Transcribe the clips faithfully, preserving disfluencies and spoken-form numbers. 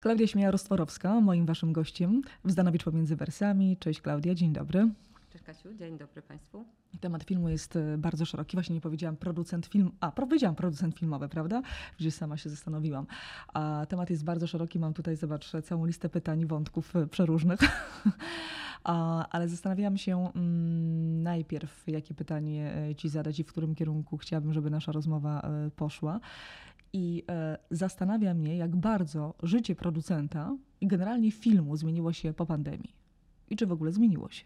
Klaudia Śmieja-Roztworowska, moim waszym gościem w Zdanowicz pomiędzy wersami. Cześć Klaudia, dzień dobry. Cześć Kasiu, dzień dobry Państwu. Temat filmu jest bardzo szeroki. Właśnie nie powiedziałam producent film, a powiedziałam producent filmowy, prawda? Gdzieś sama się zastanowiłam. A temat jest bardzo szeroki. Mam tutaj, zobacz, całą listę pytań, wątków przeróżnych. a, ale zastanawiałam się mm, najpierw, jakie pytanie Ci zadać i w którym kierunku chciałabym, żeby nasza rozmowa poszła. I e, zastanawia mnie, jak bardzo życie producenta i generalnie filmu zmieniło się po pandemii. I czy w ogóle zmieniło się?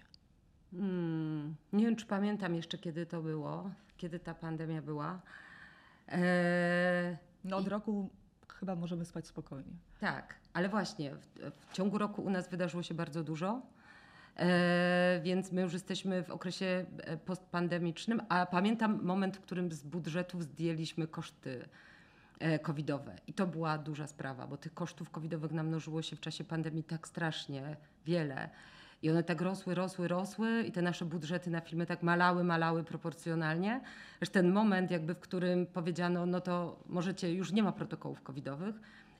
Hmm, nie wiem, czy pamiętam jeszcze, kiedy to było, kiedy ta pandemia była. Eee, no od i... roku chyba możemy spać spokojnie. Tak, ale właśnie w, w ciągu roku u nas wydarzyło się bardzo dużo, eee, więc my już jesteśmy w okresie postpandemicznym, a pamiętam moment, w którym z budżetów zdjęliśmy koszty covidowe. I to była duża sprawa, bo tych kosztów covidowych namnożyło się w czasie pandemii tak strasznie wiele. I one tak rosły, rosły, rosły i te nasze budżety na filmy tak malały, malały proporcjonalnie. Zresztą ten moment jakby, w którym powiedziano, no to możecie, już nie ma protokołów covidowych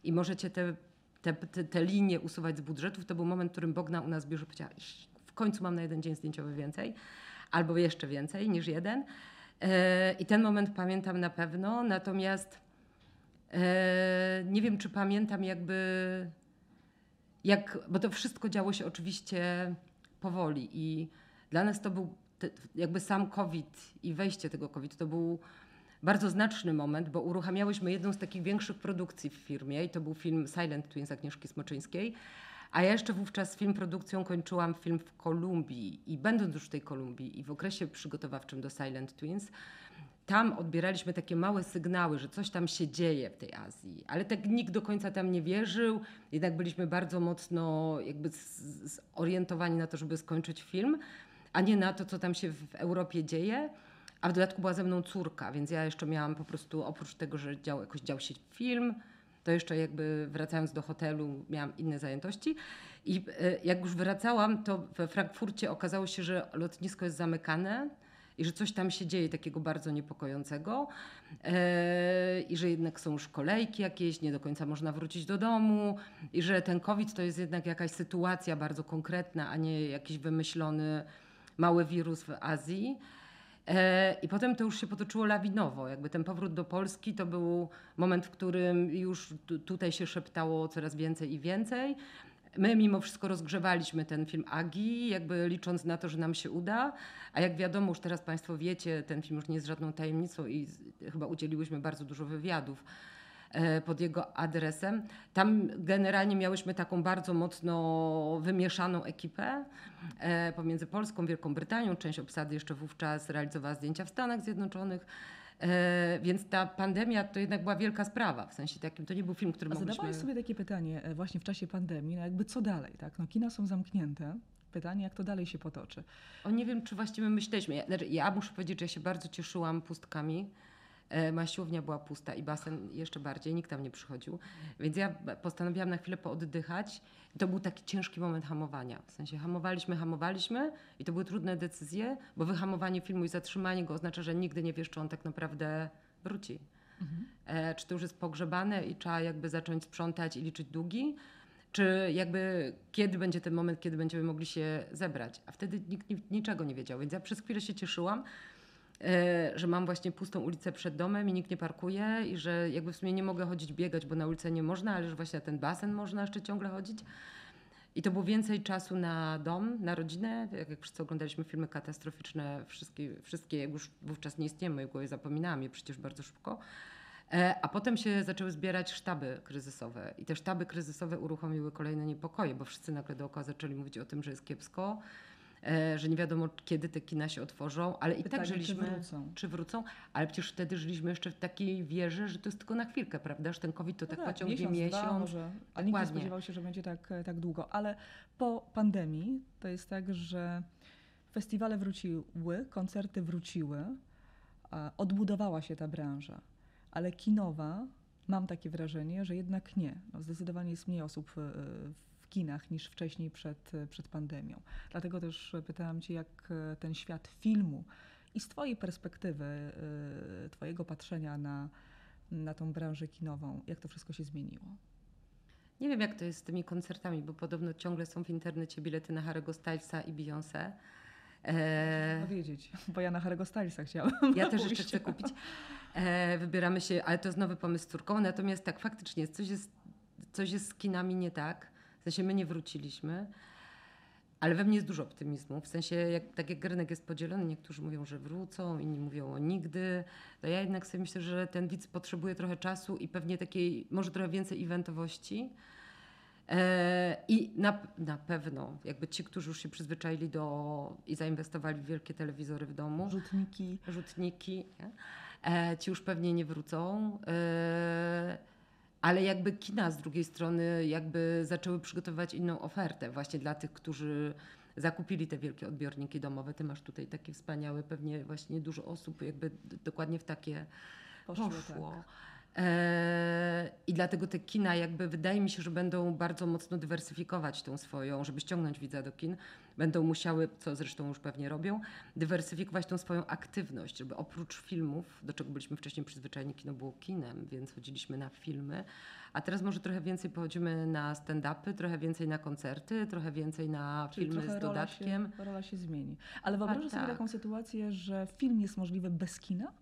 i możecie te, te, te, te linie usuwać z budżetów, to był moment, w którym Bogna u nas w biurze powiedziała, w końcu mam na jeden dzień zdjęciowy więcej, albo jeszcze więcej niż jeden. I ten moment pamiętam na pewno, natomiast nie wiem, czy pamiętam jakby, jak, bo to wszystko działo się oczywiście powoli i dla nas to był te, jakby sam COVID i wejście tego COVID to był bardzo znaczny moment, bo uruchamiałyśmy jedną z takich większych produkcji w firmie i to był film Silent Twins Agnieszki Smoczyńskiej, a ja jeszcze wówczas film produkcją kończyłam film w Kolumbii i będąc już w tej Kolumbii i w okresie przygotowawczym do Silent Twins, tam odbieraliśmy takie małe sygnały, że coś tam się dzieje w tej Azji, ale tak nikt do końca tam nie wierzył, jednak byliśmy bardzo mocno jakby zorientowani na to, żeby skończyć film, a nie na to, co tam się w Europie dzieje, a w dodatku była ze mną córka, więc ja jeszcze miałam po prostu, oprócz tego, że dział, jakoś dział się film, to jeszcze jakby wracając do hotelu miałam inne zajętości i jak już wracałam, to we Frankfurcie okazało się, że lotnisko jest zamykane, i że coś tam się dzieje takiego bardzo niepokojącego yy, i że jednak są już kolejki jakieś, nie do końca można wrócić do domu i że ten COVID to jest jednak jakaś sytuacja bardzo konkretna, a nie jakiś wymyślony mały wirus w Azji. Yy, I potem to już się potoczyło lawinowo. Jakby ten powrót do Polski to był moment, w którym już t- tutaj się szeptało coraz więcej i więcej. My mimo wszystko rozgrzewaliśmy ten film Agi, jakby licząc na to, że nam się uda, a jak wiadomo, już teraz Państwo wiecie, ten film już nie jest żadną tajemnicą i chyba udzieliłyśmy bardzo dużo wywiadów pod jego adresem. Tam generalnie miałyśmy taką bardzo mocno wymieszaną ekipę pomiędzy Polską, Wielką Brytanią, część obsady jeszcze wówczas realizowała zdjęcia w Stanach Zjednoczonych. E, więc ta pandemia to jednak była wielka sprawa, w sensie takim, to nie był film, który A mogliśmy... Zadawałeś sobie takie pytanie właśnie w czasie pandemii, no jakby co dalej, tak? No kina są zamknięte, pytanie jak to dalej się potoczy. O nie wiem, czy właściwie my myśleliśmy, ja, znaczy, ja muszę powiedzieć, że ja się bardzo cieszyłam pustkami, e, moja siłownia była pusta i basen jeszcze bardziej, nikt tam nie przychodził, więc ja postanowiłam na chwilę pooddychać. To był taki ciężki moment hamowania, w sensie hamowaliśmy, hamowaliśmy i to były trudne decyzje, bo wyhamowanie filmu i zatrzymanie go oznacza, że nigdy nie wiesz, czy on tak naprawdę wróci. Mhm. E, czy to już jest pogrzebane i trzeba jakby zacząć sprzątać i liczyć długi, czy jakby kiedy będzie ten moment, kiedy będziemy mogli się zebrać. A wtedy nikt ni- niczego nie wiedział, więc ja przez chwilę się cieszyłam, e, że mam właśnie pustą ulicę przed domem i nikt nie parkuje i że jakby w sumie nie mogę chodzić biegać, bo na ulicę nie można, ale że właśnie na ten basen można jeszcze ciągle chodzić. I to było więcej czasu na dom, na rodzinę. Jak wszyscy oglądaliśmy filmy katastroficzne, wszystkie, wszystkie jak już wówczas nie istnieją, w mojej głowie zapominałam je przecież bardzo szybko. E, a potem się zaczęły zbierać sztaby kryzysowe i te sztaby kryzysowe uruchomiły kolejne niepokoje, bo wszyscy nagle dookoła zaczęli mówić o tym, że jest kiepsko, e, że nie wiadomo kiedy te kina się otworzą, ale i Pytanie, tak żyliśmy, czy wrócą. czy wrócą, ale przecież wtedy żyliśmy jeszcze w takiej wierze, że to jest tylko na chwilkę, prawda, że ten COVID to no tak, tak pociągnie miesiąc, miesiąc dwa, może. A nikt nie spodziewał się, że będzie tak, tak długo, ale po pandemii to jest tak, że festiwale wróciły, koncerty wróciły, odbudowała się ta branża, ale kinowa, mam takie wrażenie, że jednak nie, no zdecydowanie jest mniej osób w kinach niż wcześniej przed, przed pandemią. Dlatego też pytałam Cię, jak ten świat filmu i z Twojej perspektywy, Twojego patrzenia na, na tą branżę kinową, jak to wszystko się zmieniło? Nie wiem, jak to jest z tymi koncertami, bo podobno ciągle są w internecie bilety na Harry'ego Stylesa i Beyoncé. Eee, wiedzieć, bo ja na Harry'ego Stylesa chciałam. Ja też jeszcze chcę kupić. Eee, wybieramy się, ale to jest nowy pomysł z córką. Natomiast tak, faktycznie coś jest, coś jest z kinami nie tak. W sensie my nie wróciliśmy. Ale we mnie jest dużo optymizmu. W sensie, jak, tak jak rynek jest podzielony, niektórzy mówią, że wrócą, inni mówią o nigdy. To ja jednak sobie myślę, że ten widz potrzebuje trochę czasu i pewnie takiej, może trochę więcej eventowości. Eee, I na, na pewno, jakby ci, którzy już się przyzwyczaili do i zainwestowali w wielkie telewizory w domu. Rzutniki. Rzutniki. Eee, ci już pewnie nie wrócą. Eee, Ale jakby kina z drugiej strony jakby zaczęły przygotowywać inną ofertę właśnie dla tych, którzy zakupili te wielkie odbiorniki domowe. Ty masz tutaj takie wspaniałe, pewnie właśnie dużo osób jakby dokładnie w takie poszło. poszło. Tak. Eee, I dlatego te kina jakby wydaje mi się, że będą bardzo mocno dywersyfikować tą swoją, żeby ściągnąć widza do kin. Będą musiały, co zresztą już pewnie robią, dywersyfikować tą swoją aktywność, żeby oprócz filmów, do czego byliśmy wcześniej przyzwyczajeni, kino było kinem, więc chodziliśmy na filmy, a teraz może trochę więcej pochodzimy na stand-upy, trochę więcej na koncerty, trochę więcej na czyli filmy z dodatkiem. Rola się, rola się zmieni. Ale wyobrażasz tak. sobie taką sytuację, że film jest możliwy bez kina?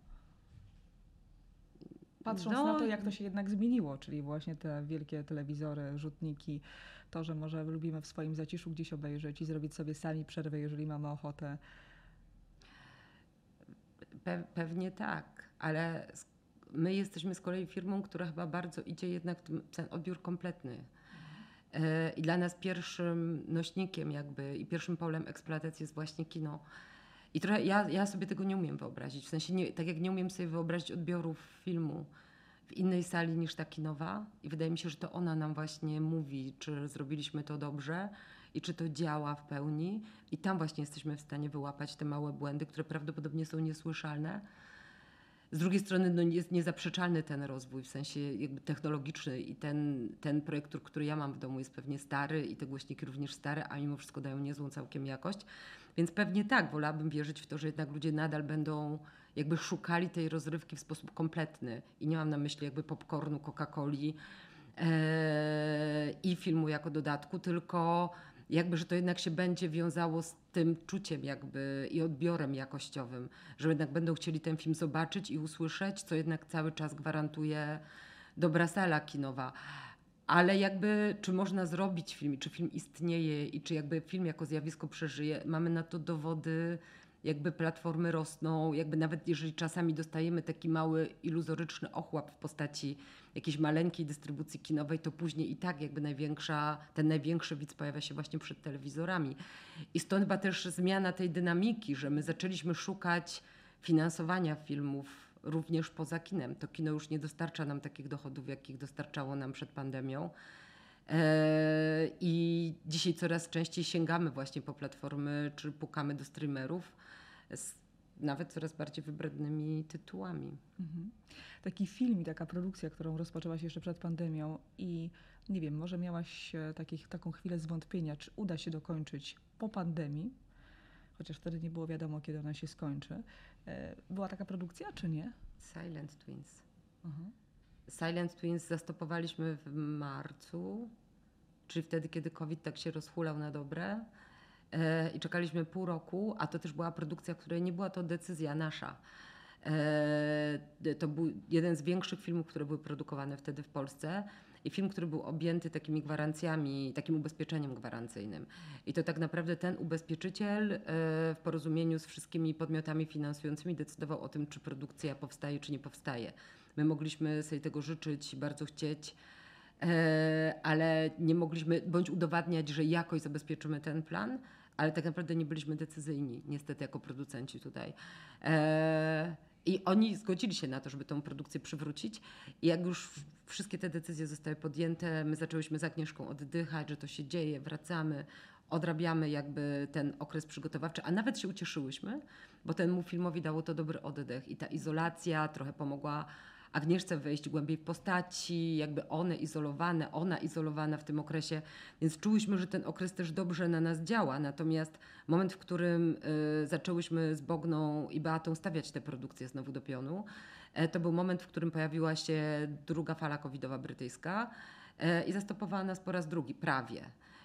Patrząc no. na to, jak to się jednak zmieniło, czyli właśnie te wielkie telewizory, rzutniki, to, że może lubimy w swoim zaciszu gdzieś obejrzeć i zrobić sobie sami przerwę, jeżeli mamy ochotę. Pe- pewnie tak, ale my jesteśmy z kolei firmą, która chyba bardzo idzie jednak w ten odbiór kompletny. I dla nas pierwszym nośnikiem jakby i pierwszym polem eksploatacji jest właśnie kino. I trochę ja, ja sobie tego nie umiem wyobrazić. W sensie nie, tak jak nie umiem sobie wyobrazić odbiorów filmu w innej sali niż ta kinowa. I wydaje mi się, że to ona nam właśnie mówi, czy zrobiliśmy to dobrze i czy to działa w pełni. I tam właśnie jesteśmy w stanie wyłapać te małe błędy, które prawdopodobnie są niesłyszalne. Z drugiej strony no, jest niezaprzeczalny ten rozwój w sensie jakby technologiczny i ten, ten projektor, który ja mam w domu jest pewnie stary i te głośniki również stare, a mimo wszystko dają niezłą całkiem jakość. Więc pewnie tak, wolałabym wierzyć w to, że jednak ludzie nadal będą jakby szukali tej rozrywki w sposób kompletny i nie mam na myśli jakby popcornu, Coca-Coli yy, i filmu jako dodatku, tylko jakby, że to jednak się będzie wiązało z tym czuciem jakby i odbiorem jakościowym, że jednak będą chcieli ten film zobaczyć i usłyszeć, co jednak cały czas gwarantuje dobra sala kinowa. Ale jakby, czy można zrobić film, czy film istnieje i czy jakby film jako zjawisko przeżyje, mamy na to dowody, jakby platformy rosną, jakby nawet jeżeli czasami dostajemy taki mały iluzoryczny ochłap w postaci jakiejś maleńkiej dystrybucji kinowej, to później i tak jakby największa, ten największy widz pojawia się właśnie przed telewizorami. I stąd chyba też zmiana tej dynamiki, że my zaczęliśmy szukać finansowania filmów również poza kinem. To kino już nie dostarcza nam takich dochodów, jakich dostarczało nam przed pandemią. Eee, I dzisiaj coraz częściej sięgamy właśnie po platformy, czy pukamy do streamerów z nawet coraz bardziej wybrednymi tytułami. Mhm. Taki film i taka produkcja, którą rozpoczęła się jeszcze przed pandemią i nie wiem, może miałaś takich, taką chwilę zwątpienia, czy uda się dokończyć po pandemii, chociaż wtedy nie było wiadomo, kiedy ona się skończy. Była taka produkcja, czy nie? Silent Twins. Uh-huh. Silent Twins zastopowaliśmy w marcu, czyli wtedy, kiedy COVID tak się rozhulał na dobre e, i czekaliśmy pół roku, a to też była produkcja, której nie była to decyzja nasza. E, to był jeden z większych filmów, które były produkowane wtedy w Polsce. I film, który był objęty takimi gwarancjami, takim ubezpieczeniem gwarancyjnym. I to tak naprawdę ten ubezpieczyciel w porozumieniu z wszystkimi podmiotami finansującymi decydował o tym, czy produkcja powstaje, czy nie powstaje. My mogliśmy sobie tego życzyć, bardzo chcieć, ale nie mogliśmy bądź udowadniać, że jakoś zabezpieczymy ten plan, ale tak naprawdę nie byliśmy decyzyjni, niestety, jako producenci tutaj. I oni zgodzili się na to, żeby tą produkcję przywrócić. I jak już wszystkie te decyzje zostały podjęte, my zaczęłyśmy z Agnieszką oddychać, że to się dzieje, wracamy, odrabiamy jakby ten okres przygotowawczy, a nawet się ucieszyłyśmy, bo temu filmowi dało to dobry oddech i ta izolacja trochę pomogła Agnieszce wejść głębiej w postaci, jakby one izolowane, ona izolowana w tym okresie, więc czułyśmy, że ten okres też dobrze na nas działa. Natomiast moment, w którym y, zaczęłyśmy z Bogną i Beatą stawiać te produkcje znowu do pionu, y, to był moment, w którym pojawiła się druga fala covidowa brytyjska. i zastopowała nas po raz drugi, prawie.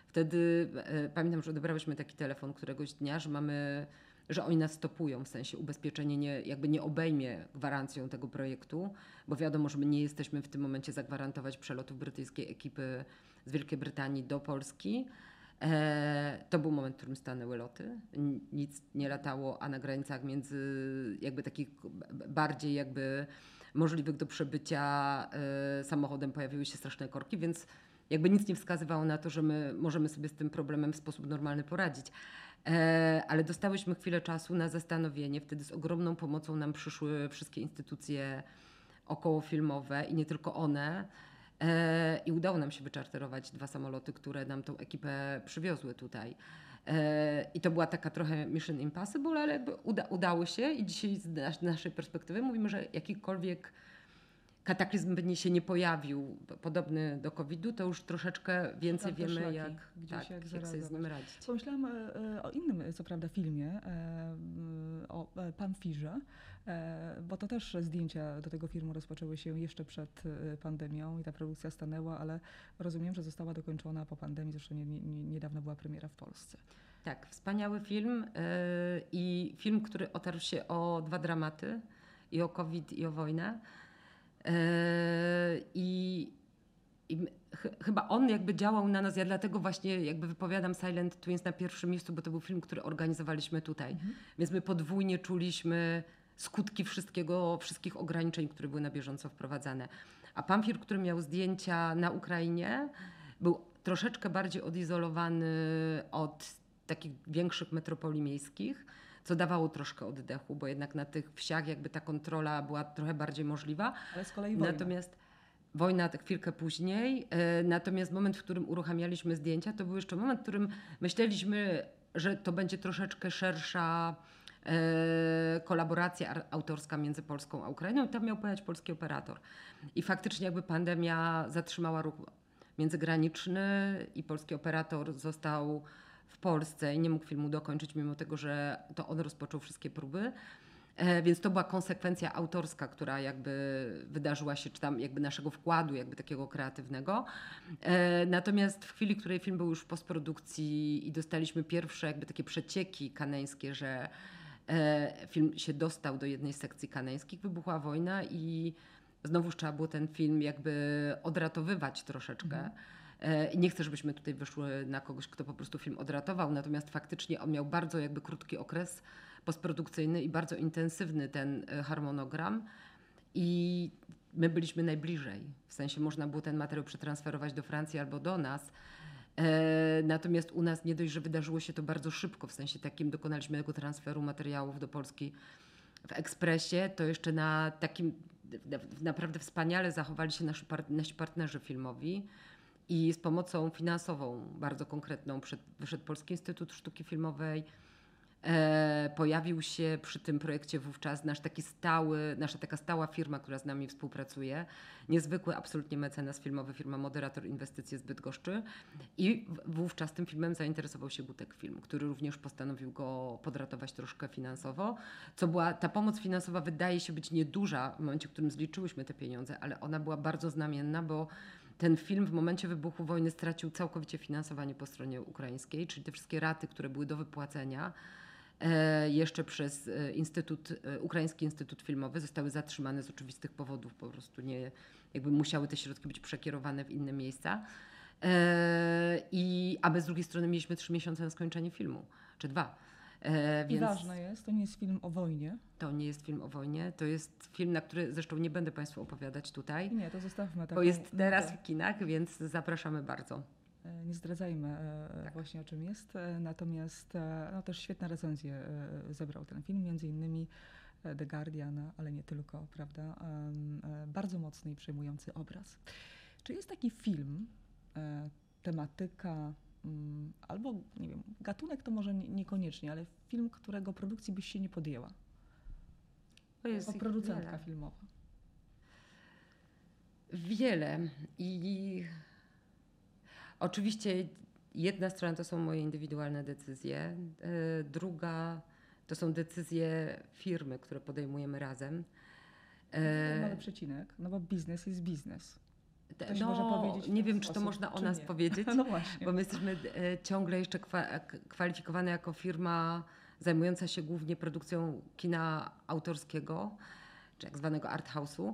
Wtedy pamiętam, że odebrałyśmy taki telefon któregoś dnia, że mamy, że oni nas stopują, w sensie ubezpieczenie nie, jakby nie obejmie gwarancją tego projektu, bo wiadomo, że my nie jesteśmy w tym momencie zagwarantować przelotów brytyjskiej ekipy z Wielkiej Brytanii do Polski. To był moment, w którym stanęły loty, nic nie latało, a na granicach między jakby takich bardziej jakby możliwych do przebycia samochodem pojawiły się straszne korki, więc jakby nic nie wskazywało na to, że my możemy sobie z tym problemem w sposób normalny poradzić. Ale dostałyśmy chwilę czasu na zastanowienie, wtedy z ogromną pomocą nam przyszły wszystkie instytucje okołofilmowe i nie tylko one. I udało nam się wyczarterować dwa samoloty, które nam tą ekipę przywiozły tutaj. I to była taka trochę mission impossible, ale jakby uda, udało się i dzisiaj z naszej perspektywy mówimy, że jakikolwiek kataklizm by się nie pojawił, podobny do kowida, to już troszeczkę więcej wiemy, szlaki, jak, tak, jak, jak sobie z nim radzić. Pomyślałam o innym, co prawda, filmie, o Pamfirze, bo to też zdjęcia do tego filmu rozpoczęły się jeszcze przed pandemią i ta produkcja stanęła, ale rozumiem, że została dokończona po pandemii, zresztą nie, nie, niedawno była premiera w Polsce. Tak, wspaniały film i film, który otarł się o dwa dramaty, i o COVID, i o wojnę. I, i ch chyba on jakby działał na nas, ja dlatego właśnie jakby wypowiadam Silent Twins na pierwszym miejscu, bo to był film, który organizowaliśmy tutaj, mhm. Więc my podwójnie czuliśmy skutki wszystkiego, wszystkich ograniczeń, które były na bieżąco wprowadzane. A Pamfir, który miał zdjęcia na Ukrainie, był troszeczkę bardziej odizolowany od takich większych metropolii miejskich, co dawało troszkę oddechu, bo jednak na tych wsiach jakby ta kontrola była trochę bardziej możliwa. Ale z kolei wojna. Natomiast wojna chwilkę później, e, natomiast moment, w którym uruchamialiśmy zdjęcia, to był jeszcze moment, w którym myśleliśmy, że to będzie troszeczkę szersza e, kolaboracja autorska między Polską a Ukrainą i tam miał pojechać polski operator. I faktycznie jakby pandemia zatrzymała ruch międzygraniczny i polski operator został w Polsce i nie mógł filmu dokończyć, mimo tego, że to on rozpoczął wszystkie próby. E, więc to była konsekwencja autorska, która jakby wydarzyła się, czy tam jakby naszego wkładu, jakby takiego kreatywnego. E, natomiast w chwili, w której film był już w postprodukcji i dostaliśmy pierwsze jakby takie przecieki kaneńskie, że e, film się dostał do jednej z sekcji kaneńskich, wybuchła wojna i znowuż trzeba było ten film jakby odratowywać troszeczkę. Mm. I nie chcę, żebyśmy tutaj wyszły na kogoś, kto po prostu film odratował, natomiast faktycznie on miał bardzo jakby krótki okres postprodukcyjny i bardzo intensywny ten harmonogram i my byliśmy najbliżej, w sensie można było ten materiał przetransferować do Francji albo do nas, natomiast u nas nie dość, że wydarzyło się to bardzo szybko, w sensie takim dokonaliśmy tego transferu materiałów do Polski w ekspresie, to jeszcze na takim naprawdę wspaniale zachowali się nasi, part- nasi partnerzy filmowi. I z pomocą finansową, bardzo konkretną, wyszedł Polski Instytut Sztuki Filmowej. E, pojawił się przy tym projekcie wówczas nasz taki stały, nasza taka stała firma, która z nami współpracuje. Niezwykły absolutnie mecenas filmowy, firma Moderator Inwestycje z Bydgoszczy. I wówczas tym filmem zainteresował się Gutek Film, który również postanowił go podratować troszkę finansowo. Co była, ta pomoc finansowa wydaje się być nieduża w momencie, w którym zliczyłyśmy te pieniądze, ale ona była bardzo znamienna, bo ten film w momencie wybuchu wojny stracił całkowicie finansowanie po stronie ukraińskiej, czyli te wszystkie raty, które były do wypłacenia e, jeszcze przez Instytut, Ukraiński Instytut Filmowy zostały zatrzymane z oczywistych powodów, po prostu nie, jakby musiały te środki być przekierowane w inne miejsca. E, i, a z drugiej strony mieliśmy trzy miesiące na skończenie filmu, czy dwa. E, więc ważne jest, to nie jest film o wojnie. To nie jest film o wojnie, to jest film, na który zresztą nie będę Państwu opowiadać tutaj. Nie, to zostawmy taką... Bo jest teraz w kinach, więc zapraszamy bardzo. Nie zdradzajmy tak. Właśnie o czym jest, natomiast no, też świetne recenzje zebrał ten film, między innymi The Guardian, ale nie tylko, prawda? Bardzo mocny i przejmujący obraz. Czy jest taki film, tematyka, albo nie wiem, gatunek to może niekoniecznie, ale film, którego produkcji byś się nie podjęła? To jest jako producentka wiele. Filmowa. Wiele. I oczywiście jedna strona to są moje indywidualne decyzje, druga to są decyzje firmy, które podejmujemy razem. Mamy przecinek, no bo biznes jest biznes. Te, no, może nie wiem, czy to można o nas nie. powiedzieć, no bo my jesteśmy ciągle jeszcze kwalifikowane jako firma zajmująca się głównie produkcją kina autorskiego, czy tak zwanego art house'u,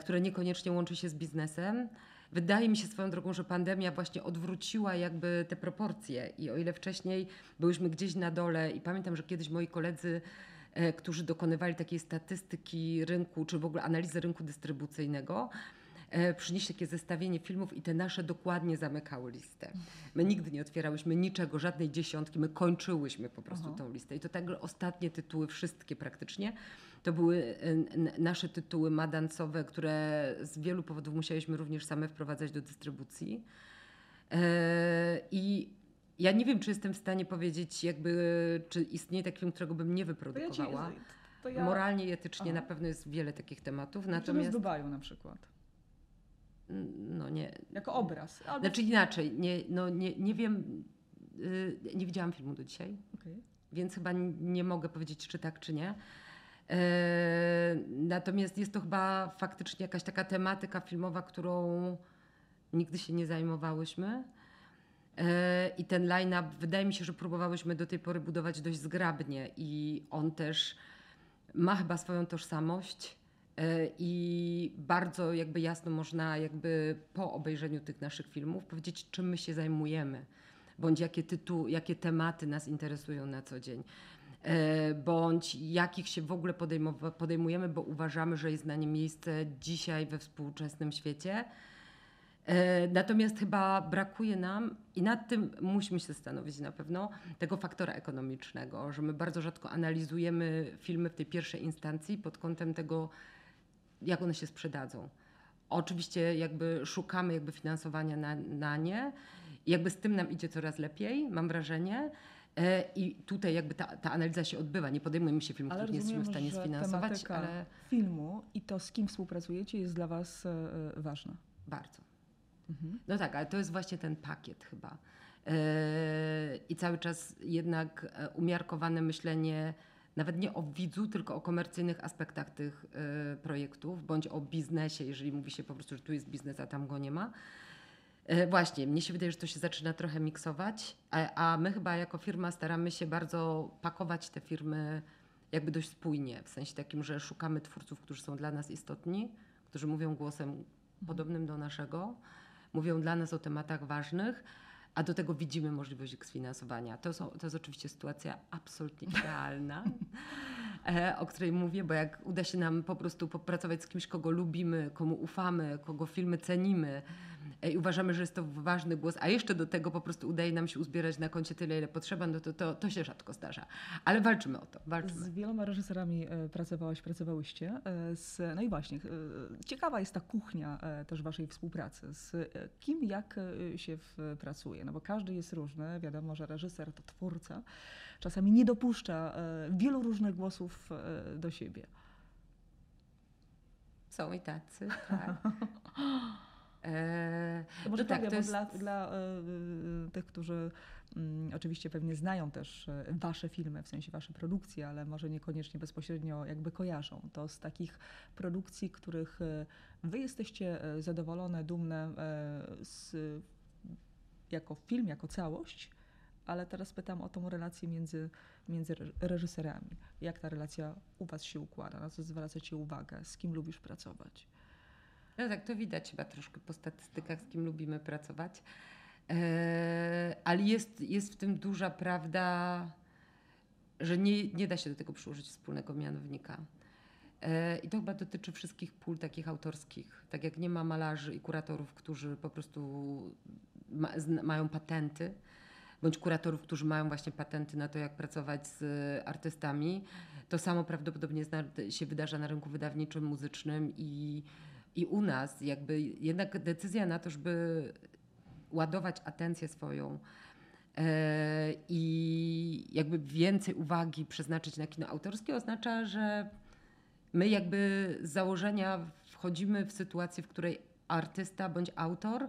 które niekoniecznie łączy się z biznesem. Wydaje mi się swoją drogą, że pandemia właśnie odwróciła jakby te proporcje i o ile wcześniej byłyśmy gdzieś na dole i pamiętam, że kiedyś moi koledzy, którzy dokonywali takiej statystyki rynku, czy w ogóle analizy rynku dystrybucyjnego, przynieśli takie zestawienie filmów i te nasze dokładnie zamykały listę. My nigdy nie otwierałyśmy niczego, żadnej dziesiątki, my kończyłyśmy po prostu Aha. tą listę. I to tak ostatnie tytuły, wszystkie praktycznie, to były nasze tytuły madansowe, które z wielu powodów musieliśmy również same wprowadzać do dystrybucji. I ja nie wiem, czy jestem w stanie powiedzieć, jakby, czy istnieje taki film, którego bym nie wyprodukowała. To ja... Moralnie i etycznie Aha. na pewno jest wiele takich tematów. Natomiast... z Dubaju na przykład. No nie. Jako obraz. Albo... Znaczy inaczej, nie, no nie, nie wiem, yy, nie widziałam filmu do dzisiaj, okay. więc chyba nie mogę powiedzieć, czy tak, czy nie. Yy, natomiast jest to chyba faktycznie jakaś taka tematyka filmowa, którą nigdy się nie zajmowałyśmy. Yy, I ten line-up, wydaje mi się, że próbowałyśmy do tej pory budować dość zgrabnie i on też ma chyba swoją tożsamość. I bardzo jakby jasno można jakby po obejrzeniu tych naszych filmów powiedzieć, czym my się zajmujemy, bądź jakie tytuły, jakie tematy nas interesują na co dzień, bądź jakich się w ogóle podejmujemy, bo uważamy, że jest na nie miejsce dzisiaj we współczesnym świecie. Natomiast chyba brakuje nam, i nad tym musimy się zastanowić na pewno, tego faktora ekonomicznego, że my bardzo rzadko analizujemy filmy w tej pierwszej instancji pod kątem tego, jak one się sprzedadzą. Oczywiście jakby szukamy jakby finansowania na, na nie i jakby z tym nam idzie coraz lepiej, mam wrażenie. I tutaj jakby ta, ta analiza się odbywa. Nie podejmujemy się filmów, których nie jesteśmy w stanie sfinansować. Ale filmu i to, z kim współpracujecie, jest dla was ważne. Bardzo. Mhm. No tak, ale to jest właśnie ten pakiet chyba. Yy, I cały czas jednak umiarkowane myślenie nawet nie o widzu, tylko o komercyjnych aspektach tych y, projektów, bądź o biznesie, jeżeli mówi się po prostu, że tu jest biznes, a tam go nie ma. Yy, właśnie, mnie się wydaje, że to się zaczyna trochę miksować, a, a my chyba jako firma staramy się bardzo pakować te firmy jakby dość spójnie, w sensie takim, że szukamy twórców, którzy są dla nas istotni, którzy mówią głosem mhm. podobnym do naszego, mówią dla nas o tematach ważnych, a do tego widzimy możliwość ich sfinansowania. To, są, to jest oczywiście sytuacja absolutnie idealna, o której mówię, bo jak uda się nam po prostu popracować z kimś, kogo lubimy, komu ufamy, kogo filmy cenimy i uważamy, że jest to ważny głos, a jeszcze do tego po prostu udaje nam się uzbierać na koncie tyle, ile potrzeba, no to, to, to się rzadko zdarza. Ale walczymy o to. Walczymy. Z wieloma reżyserami pracowałaś, pracowałyście. Z, no i właśnie, ciekawa jest ta kuchnia też waszej współpracy. Z kim, jak się pracuje? No bo każdy jest różny. Wiadomo, że reżyser to twórca. Czasami nie dopuszcza wielu różnych głosów do siebie. Są i tacy, tak. Eee, to może no tak, tak, to jest... dla, dla y, tych, którzy y, oczywiście pewnie znają też wasze filmy, w sensie wasze produkcje, ale może niekoniecznie bezpośrednio jakby kojarzą. To z takich produkcji, których wy jesteście zadowolone, dumne y, z, jako film, jako całość, ale teraz pytam o tą relację między, między reżyserami. Jak ta relacja u was się układa? Na co zwracacie uwagę? Z kim lubisz pracować? No tak, to widać chyba troszkę po statystykach, z kim lubimy pracować. Yy, ale jest, jest w tym duża prawda, że nie, nie da się do tego przyłożyć wspólnego mianownika. Yy, I to chyba dotyczy wszystkich pól takich autorskich. Tak jak nie ma malarzy i kuratorów, którzy po prostu ma, zna, mają patenty, bądź kuratorów, którzy mają właśnie patenty na to, jak pracować z artystami, to samo prawdopodobnie zna, się wydarza na rynku wydawniczym, muzycznym i I u nas jakby jednak decyzja na to, żeby ładować atencję swoją yy, i jakby więcej uwagi przeznaczyć na kino autorskie oznacza, że my jakby z założenia wchodzimy w sytuację, w której artysta bądź autor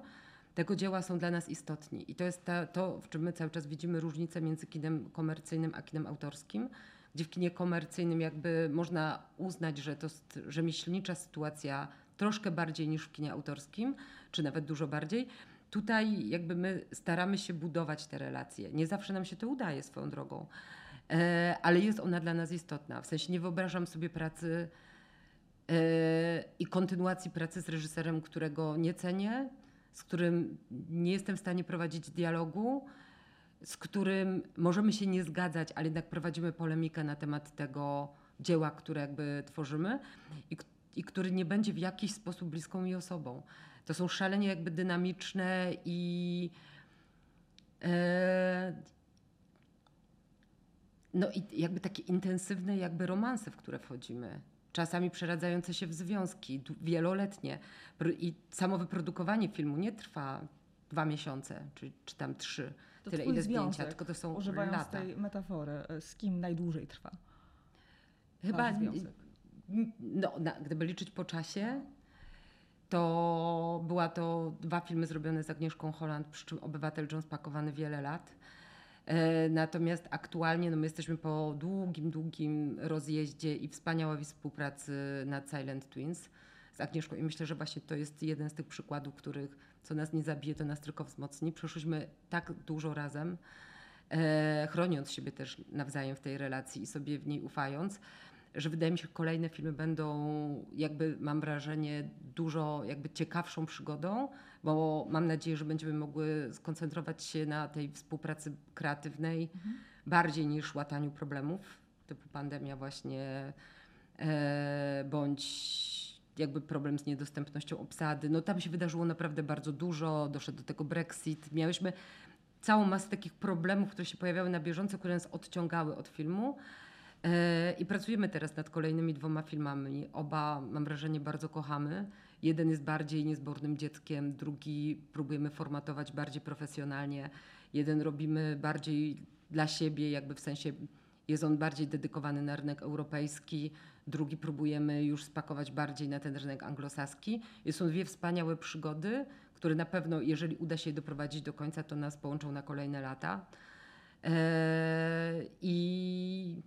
tego dzieła są dla nas istotni. I to jest ta, to, w czym my cały czas widzimy różnicę między kinem komercyjnym a kinem autorskim. Gdzie w kinie komercyjnym jakby można uznać, że to jest rzemieślnicza sytuacja troszkę bardziej niż w kinie autorskim, czy nawet dużo bardziej. Tutaj jakby my staramy się budować te relacje. Nie zawsze nam się to udaje swoją drogą, ale jest ona dla nas istotna. W sensie nie wyobrażam sobie pracy i kontynuacji pracy z reżyserem, którego nie cenię, z którym nie jestem w stanie prowadzić dialogu, z którym możemy się nie zgadzać, ale jednak prowadzimy polemikę na temat tego dzieła, które jakby tworzymy i, i który nie będzie w jakiś sposób bliską mi osobą. To są szalenie jakby dynamiczne i yy, no i jakby takie intensywne jakby romanse, w które wchodzimy. Czasami przeradzające się w związki, wieloletnie. I samo wyprodukowanie filmu nie trwa dwa miesiące, czy, czy tam trzy. To tyle ile zdjęcia, tylko to są używając lata. Tej metafory, z kim najdłużej trwa? Chyba, no, na, gdyby liczyć po czasie, to była to dwa filmy zrobione z Agnieszką Holland, przy czym Obywatel Jones pakowany wiele lat. Natomiast aktualnie no my jesteśmy po długim, długim rozjeździe i wspaniałej współpracy nad Silent Twins z Agnieszką i myślę, że właśnie to jest jeden z tych przykładów, których co nas nie zabije, to nas tylko wzmocni. Przeszłyśmy tak dużo razem, e, chroniąc siebie też nawzajem w tej relacji i sobie w niej ufając, że wydaje mi się, że kolejne filmy będą jakby, mam wrażenie, dużo jakby ciekawszą przygodą, bo mam nadzieję, że będziemy mogły skoncentrować się na tej współpracy kreatywnej mhm. bardziej niż łataniu problemów typu pandemia właśnie e, bądź jakby problem z niedostępnością obsady. No tam się wydarzyło naprawdę bardzo dużo, doszedł do tego Brexit, miałyśmy całą masę takich problemów, które się pojawiały na bieżąco, które nas odciągały od filmu. I pracujemy teraz nad kolejnymi dwoma filmami. Oba, mam wrażenie, bardzo kochamy. Jeden jest bardziej niezbornym dzieckiem, drugi próbujemy formatować bardziej profesjonalnie. Jeden robimy bardziej dla siebie, jakby w sensie jest on bardziej dedykowany na rynek europejski. Drugi próbujemy już spakować bardziej na ten rynek anglosaski. I są dwie wspaniałe przygody, które na pewno, jeżeli uda się je doprowadzić do końca, to nas połączą na kolejne lata. Eee, i...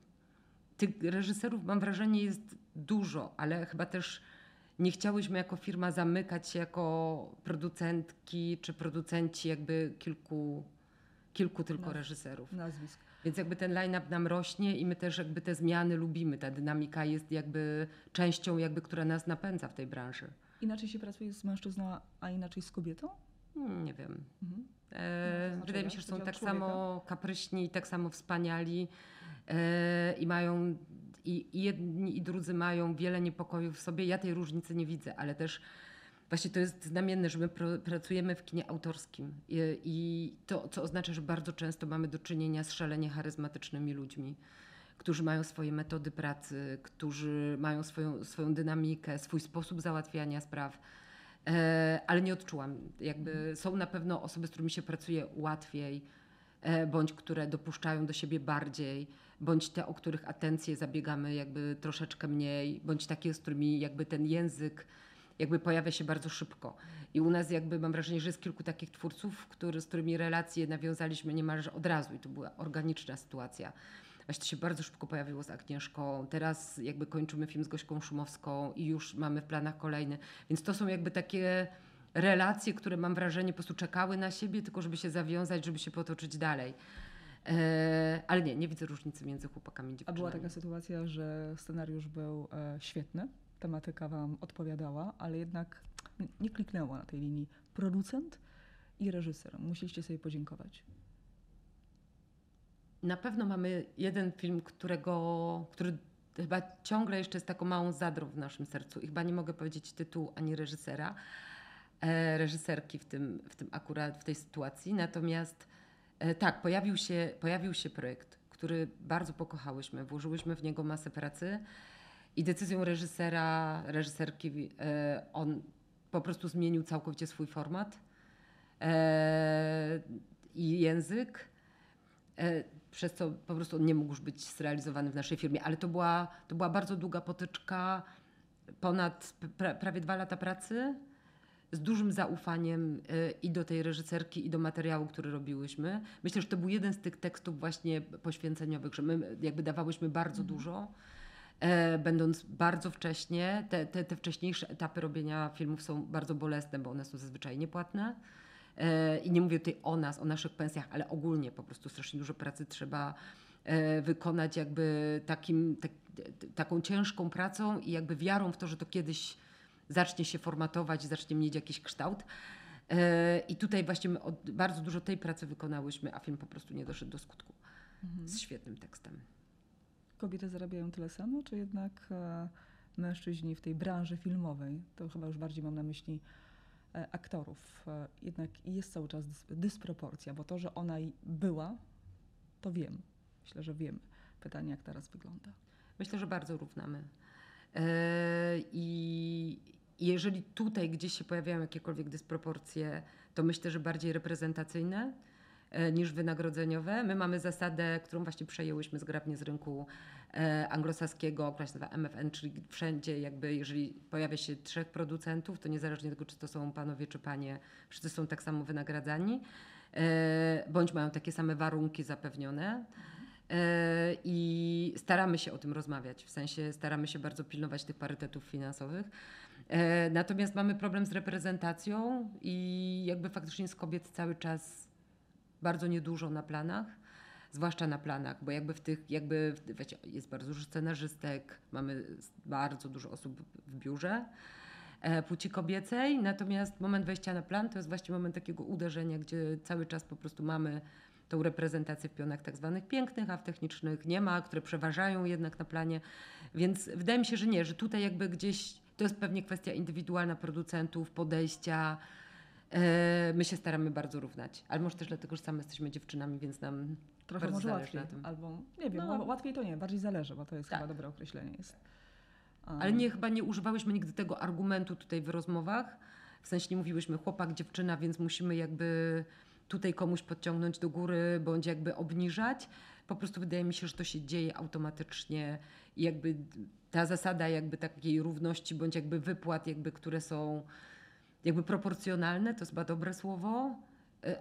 Tych reżyserów, mam wrażenie, jest dużo, ale chyba też nie chciałyśmy jako firma zamykać się jako producentki czy producenci jakby kilku, kilku tylko reżyserów. Nazwisk. Więc jakby ten line-up nam rośnie i my też jakby te zmiany lubimy. Ta dynamika jest jakby częścią, jakby, która nas napędza w tej branży. Inaczej się pracuje z mężczyzną, a inaczej z kobietą? Nie wiem. Mhm. E, no, wydaje mi się, że są tak człowieka. samo kapryśni i tak samo wspaniali. I mają, i, i jedni i drudzy mają wiele niepokojów w sobie. Ja tej różnicy nie widzę, ale też właśnie to jest znamienne, że my pr- pracujemy w kinie autorskim i, i to, co oznacza, że bardzo często mamy do czynienia z szalenie charyzmatycznymi ludźmi, którzy mają swoje metody pracy, którzy mają swoją, swoją dynamikę, swój sposób załatwiania spraw, e, ale nie odczułam. Jakby są na pewno osoby, z którymi się pracuje łatwiej, e, bądź które dopuszczają do siebie bardziej, bądź te, o których atencję zabiegamy jakby troszeczkę mniej, bądź takie, z którymi jakby ten język jakby pojawia się bardzo szybko. I u nas jakby mam wrażenie, że jest kilku takich twórców, który, z którymi relacje nawiązaliśmy niemalże od razu i to była organiczna sytuacja. Właśnie to się bardzo szybko pojawiło z Agnieszką. Teraz jakby kończymy film z Gośką Szumowską i już mamy w planach kolejny. Więc to są jakby takie relacje, które mam wrażenie po prostu czekały na siebie, tylko żeby się zawiązać, żeby się potoczyć dalej. Eee, ale nie, nie widzę różnicy między chłopakami i dziewczynami. A była taka sytuacja, że scenariusz był e, świetny, tematyka wam odpowiadała, ale jednak nie kliknęła na tej linii producent i reżyser. Musieliście sobie podziękować. Na pewno mamy jeden film, którego, który chyba ciągle jeszcze jest taką małą zadrą w naszym sercu i chyba nie mogę powiedzieć tytułu ani reżysera, e, reżyserki w tym, w tym akurat w tej sytuacji, natomiast tak, pojawił się, pojawił się projekt, który bardzo pokochałyśmy, włożyłyśmy w niego masę pracy i decyzją reżysera, reżyserki, on po prostu zmienił całkowicie swój format i język, przez co po prostu on nie mógł już być zrealizowany w naszej firmie, ale to była, to była bardzo długa potyczka, ponad prawie dwa lata pracy, z dużym zaufaniem i do tej reżyserki, i do materiału, który robiłyśmy. Myślę, że to był jeden z tych tekstów właśnie poświęceniowych, że my jakby dawałyśmy bardzo mm. dużo będąc bardzo wcześnie. Te, te, te wcześniejsze etapy robienia filmów są bardzo bolesne, bo one są zazwyczaj niepłatne. I nie mówię tutaj o nas, o naszych pensjach, ale ogólnie po prostu strasznie dużo pracy trzeba wykonać jakby takim, tak, taką ciężką pracą i jakby wiarą w to, że to kiedyś zacznie się formatować, zacznie mieć jakiś kształt. I tutaj właśnie my bardzo dużo tej pracy wykonałyśmy, a film po prostu nie doszedł do skutku. Mhm. Z świetnym tekstem. Kobiety zarabiają tyle samo, czy jednak mężczyźni w tej branży filmowej? To chyba już bardziej mam na myśli aktorów. Jednak jest cały czas dysproporcja, bo to, że ona była, to wiem. Myślę, że wiemy. Pytanie, jak teraz wygląda? Myślę, że bardzo równamy. Yy, I jeżeli tutaj gdzieś się pojawiają jakiekolwiek dysproporcje, to myślę, że bardziej reprezentacyjne yy, niż wynagrodzeniowe. My mamy zasadę, którą właśnie przejęłyśmy zgrabnie z rynku yy, anglosaskiego, która się nazywa M F N, czyli wszędzie jakby, jeżeli pojawia się trzech producentów, to niezależnie od tego, czy to są panowie czy panie, wszyscy są tak samo wynagradzani, yy, bądź mają takie same warunki zapewnione. I staramy się o tym rozmawiać, w sensie staramy się bardzo pilnować tych parytetów finansowych. Natomiast mamy problem z reprezentacją i jakby faktycznie jest kobiet cały czas bardzo niedużo na planach, zwłaszcza na planach, bo jakby w tych, jakby wiecie, jest bardzo dużo scenarzystek, mamy bardzo dużo osób w biurze płci kobiecej, natomiast moment wejścia na plan to jest właśnie moment takiego uderzenia, gdzie cały czas po prostu mamy tą reprezentację w pionach tak zwanych pięknych, a w technicznych nie ma, które przeważają jednak na planie. Więc wydaje mi się, że nie, że tutaj jakby gdzieś to jest pewnie kwestia indywidualna producentów, podejścia. My się staramy bardzo równać. Ale może też dlatego, że same jesteśmy dziewczynami, więc nam trochę bardzo może zależy łatwiej, na tym. Albo nie wiem, no, łatwiej to nie, bardziej zależy, bo to jest tak. Chyba dobre określenie. Jest. Um. Ale nie, chyba nie używałyśmy nigdy tego argumentu tutaj w rozmowach. W sensie nie mówiłyśmy chłopak, dziewczyna, więc musimy jakby tutaj komuś podciągnąć do góry, bądź jakby obniżać. Po prostu wydaje mi się, że to się dzieje automatycznie i jakby ta zasada jakby takiej równości, bądź jakby wypłat, jakby, które są jakby proporcjonalne, to jest chyba dobre słowo,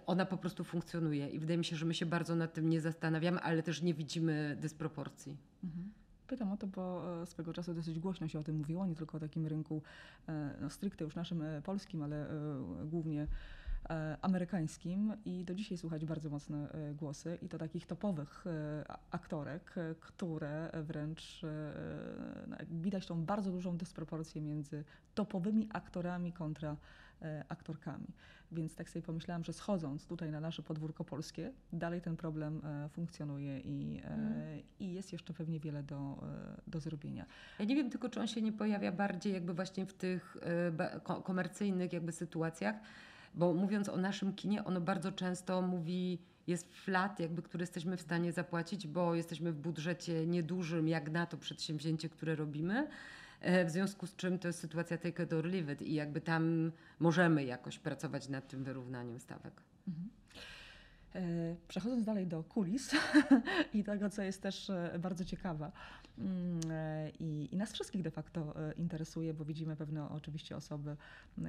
ona po prostu funkcjonuje i wydaje mi się, że my się bardzo nad tym nie zastanawiamy, ale też nie widzimy dysproporcji. Mhm. Pytam o to, bo swego czasu dosyć głośno się o tym mówiło, nie tylko o takim rynku no, stricte już naszym polskim, ale głównie amerykańskim i do dzisiaj słychać bardzo mocne głosy i to takich topowych aktorek, które wręcz no, widać tą bardzo dużą dysproporcję między topowymi aktorami kontra aktorkami. Więc tak sobie pomyślałam, że schodząc tutaj na nasze podwórko polskie, dalej ten problem funkcjonuje i, mm. i jest jeszcze pewnie wiele do, do zrobienia. Ja nie wiem tylko, czy on się nie pojawia bardziej jakby właśnie w tych komercyjnych jakby sytuacjach, bo mówiąc o naszym kinie, ono bardzo często mówi, jest flat, jakby, który jesteśmy w stanie zapłacić, bo jesteśmy w budżecie niedużym jak na to przedsięwzięcie, które robimy. W związku z czym to jest sytuacja take it or leave it i jakby tam możemy jakoś pracować nad tym wyrównaniem stawek. Mhm. Przechodząc dalej do kulis i tego, co jest też bardzo ciekawe i, i nas wszystkich de facto interesuje, bo widzimy pewne oczywiście osoby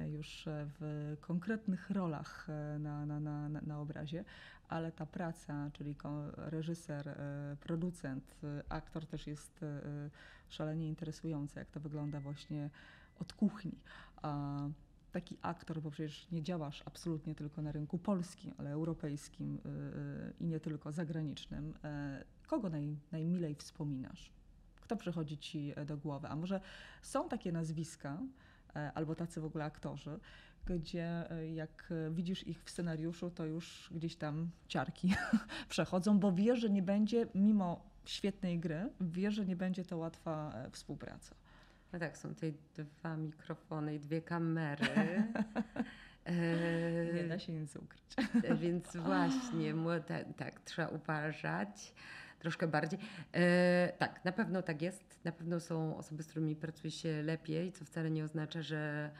już w konkretnych rolach na, na, na, na obrazie, ale ta praca, czyli reżyser, producent, aktor też jest szalenie interesująca, jak to wygląda właśnie od kuchni. Taki aktor, bo przecież nie działasz absolutnie tylko na rynku polskim, ale europejskim yy, i nie tylko zagranicznym. Yy, kogo naj, najmilej wspominasz? Kto przychodzi ci do głowy? A może są takie nazwiska, yy, albo tacy w ogóle aktorzy, gdzie yy, jak widzisz ich w scenariuszu, to już gdzieś tam ciarki przechodzą, bo wiesz, że nie będzie, mimo świetnej gry, wiesz, że nie będzie to łatwa yy, współpraca. No tak, są tutaj dwa mikrofony i dwie kamery. E, nie da się nic ukryć. Więc właśnie, tak, tak, trzeba uważać troszkę bardziej. E, tak, na pewno tak jest. Na pewno są osoby, z którymi pracuje się lepiej, co wcale nie oznacza, że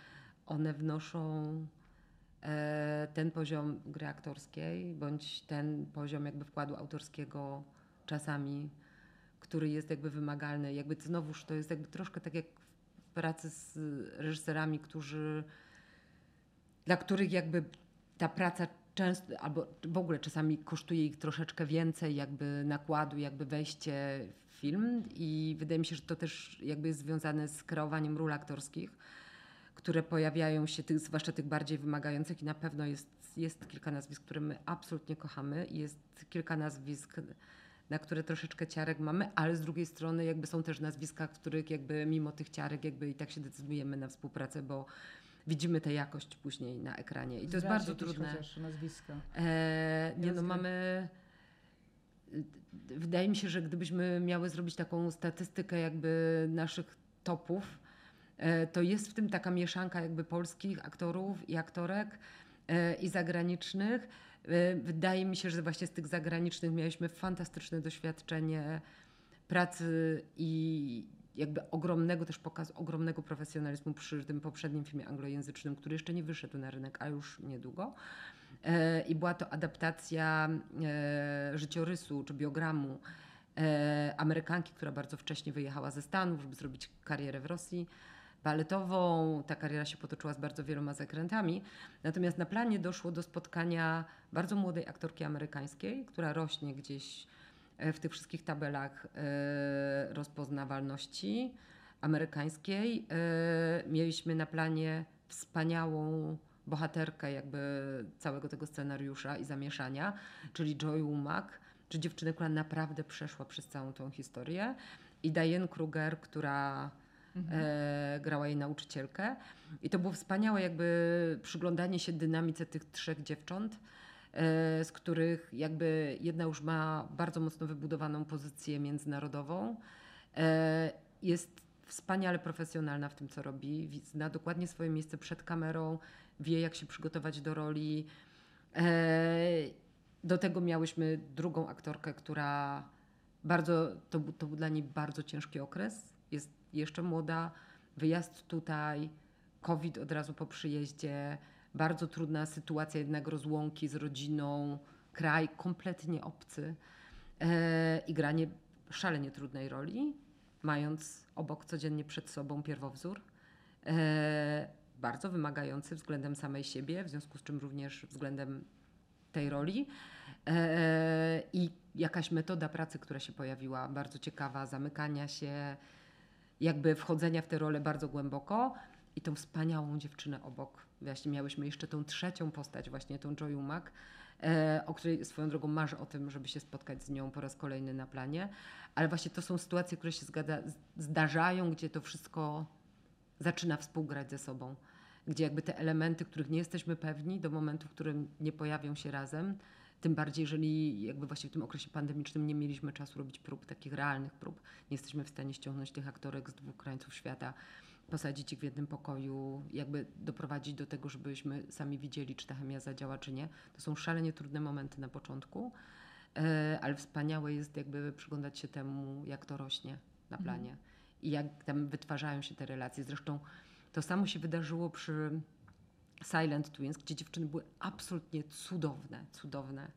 one wnoszą e, ten poziom gry aktorskiej, bądź ten poziom jakby wkładu autorskiego czasami, który jest jakby wymagalny. Jakby znowuż to jest jakby troszkę tak jak w pracy z reżyserami, którzy, dla których jakby ta praca często, albo w ogóle czasami kosztuje ich troszeczkę więcej jakby nakładu, jakby wejście w film i wydaje mi się, że to też jakby jest związane z kreowaniem ról aktorskich, które pojawiają się, tych, zwłaszcza tych bardziej wymagających, i na pewno jest, jest kilka nazwisk, które my absolutnie kochamy, jest kilka nazwisk, na które troszeczkę ciarek mamy, ale z drugiej strony jakby są też nazwiska, w których jakby mimo tych ciarek jakby i tak się decydujemy na współpracę, bo widzimy tę jakość później na ekranie. I to Zdrażę jest bardzo trudne. Nazwiska. E, nie no, mamy... Wydaje mi się, że gdybyśmy miały zrobić taką statystykę jakby naszych topów, to jest w tym taka mieszanka jakby polskich aktorów i aktorek i zagranicznych. Wydaje mi się, że właśnie z tych zagranicznych mieliśmy fantastyczne doświadczenie pracy i jakby ogromnego też pokazu, ogromnego profesjonalizmu przy tym poprzednim filmie anglojęzycznym, który jeszcze nie wyszedł na rynek, a już niedługo. I była to adaptacja życiorysu czy biogramu Amerykanki, która bardzo wcześnie wyjechała ze Stanów, żeby zrobić karierę w Rosji baletową. Ta kariera się potoczyła z bardzo wieloma zakrętami. Natomiast na planie doszło do spotkania bardzo młodej aktorki amerykańskiej, która rośnie gdzieś w tych wszystkich tabelach rozpoznawalności amerykańskiej. Mieliśmy na planie wspaniałą bohaterkę jakby całego tego scenariusza i zamieszania, czyli Joy Womack, czy dziewczynę, która naprawdę przeszła przez całą tą historię, i Diane Kruger, która mhm. e, grała jej nauczycielkę. I to było wspaniałe jakby przyglądanie się dynamice tych trzech dziewcząt, e, z których jakby jedna już ma bardzo mocno wybudowaną pozycję międzynarodową. E, jest wspaniale profesjonalna w tym, co robi. Zna dokładnie swoje miejsce przed kamerą, wie, jak się przygotować do roli. Do tego miałyśmy drugą aktorkę, która bardzo, to, to był dla niej bardzo ciężki okres. Jest jeszcze młoda, wyjazd tutaj, COVID od razu po przyjeździe, bardzo trudna sytuacja jednak rozłąki z rodziną, kraj kompletnie obcy i granie szalenie trudnej roli, mając obok codziennie przed sobą pierwowzór. Bardzo wymagający względem samej siebie, w związku z czym również względem tej roli. Eee, I jakaś metoda pracy, która się pojawiła, bardzo ciekawa, zamykania się, jakby wchodzenia w tę rolę bardzo głęboko. I tą wspaniałą dziewczynę obok. Właśnie miałyśmy jeszcze tą trzecią postać, właśnie tą Joy Womack, eee, o której swoją drogą marzę o tym, żeby się spotkać z nią po raz kolejny na planie. Ale właśnie to są sytuacje, które się zgadza, zdarzają, gdzie to wszystko zaczyna współgrać ze sobą, gdzie jakby te elementy, których nie jesteśmy pewni do momentu, w którym nie pojawią się razem, tym bardziej, jeżeli jakby właśnie w tym okresie pandemicznym nie mieliśmy czasu robić prób, takich realnych prób, nie jesteśmy w stanie ściągnąć tych aktorek z dwóch krańców świata, posadzić ich w jednym pokoju, jakby doprowadzić do tego, żebyśmy sami widzieli, czy ta chemia zadziała, czy nie. To są szalenie trudne momenty na początku, ale wspaniałe jest jakby przyglądać się temu, jak to rośnie na planie i jak tam wytwarzają się te relacje. Zresztą to samo się wydarzyło przy Silent Twins, gdzie dziewczyny były absolutnie cudowne, cudowne.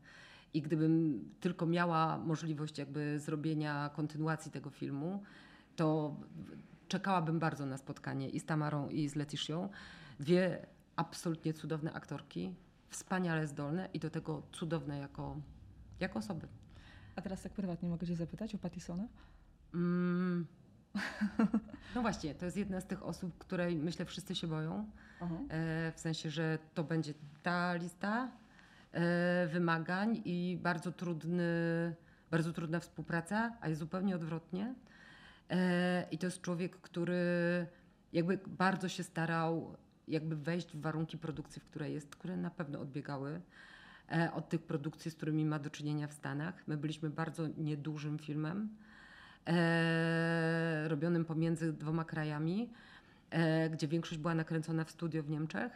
I gdybym tylko miała możliwość jakby zrobienia kontynuacji tego filmu, to czekałabym bardzo na spotkanie i z Tamarą, i z Leticią. Dwie absolutnie cudowne aktorki, wspaniale zdolne i do tego cudowne jako, jako osoby. A teraz tak prywatnie mogę cię zapytać o Pattisona? Mm. No właśnie, to jest jedna z tych osób, której myślę wszyscy się boją. E, w sensie, że to będzie ta lista e, wymagań i bardzo trudny, bardzo trudna współpraca, a jest zupełnie odwrotnie. E, I to jest człowiek, który jakby bardzo się starał jakby wejść w warunki produkcji, w której jest, które na pewno odbiegały e, od tych produkcji, z którymi ma do czynienia w Stanach. My byliśmy bardzo niedużym filmem. E, robionym pomiędzy dwoma krajami, e, gdzie większość była nakręcona w studio w Niemczech,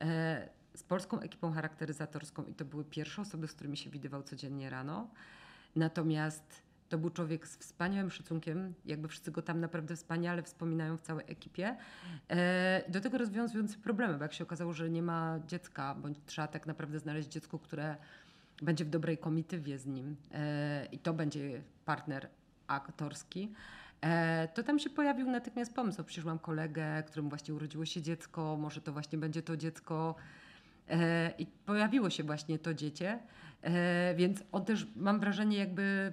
e, z polską ekipą charakteryzatorską i to były pierwsze osoby, z którymi się widywał codziennie rano. Natomiast to był człowiek z wspaniałym szacunkiem, jakby wszyscy go tam naprawdę wspaniale wspominają w całej ekipie. E, do tego rozwiązujący problemy, bo jak się okazało, że nie ma dziecka, bądź trzeba tak naprawdę znaleźć dziecko, które będzie w dobrej komitywie z nim e, i to będzie partner aktorski, to tam się pojawił natychmiast pomysł. Przecież mam kolegę, któremu właśnie urodziło się dziecko, może to właśnie będzie to dziecko i pojawiło się właśnie to dziecię, więc on też, mam wrażenie, jakby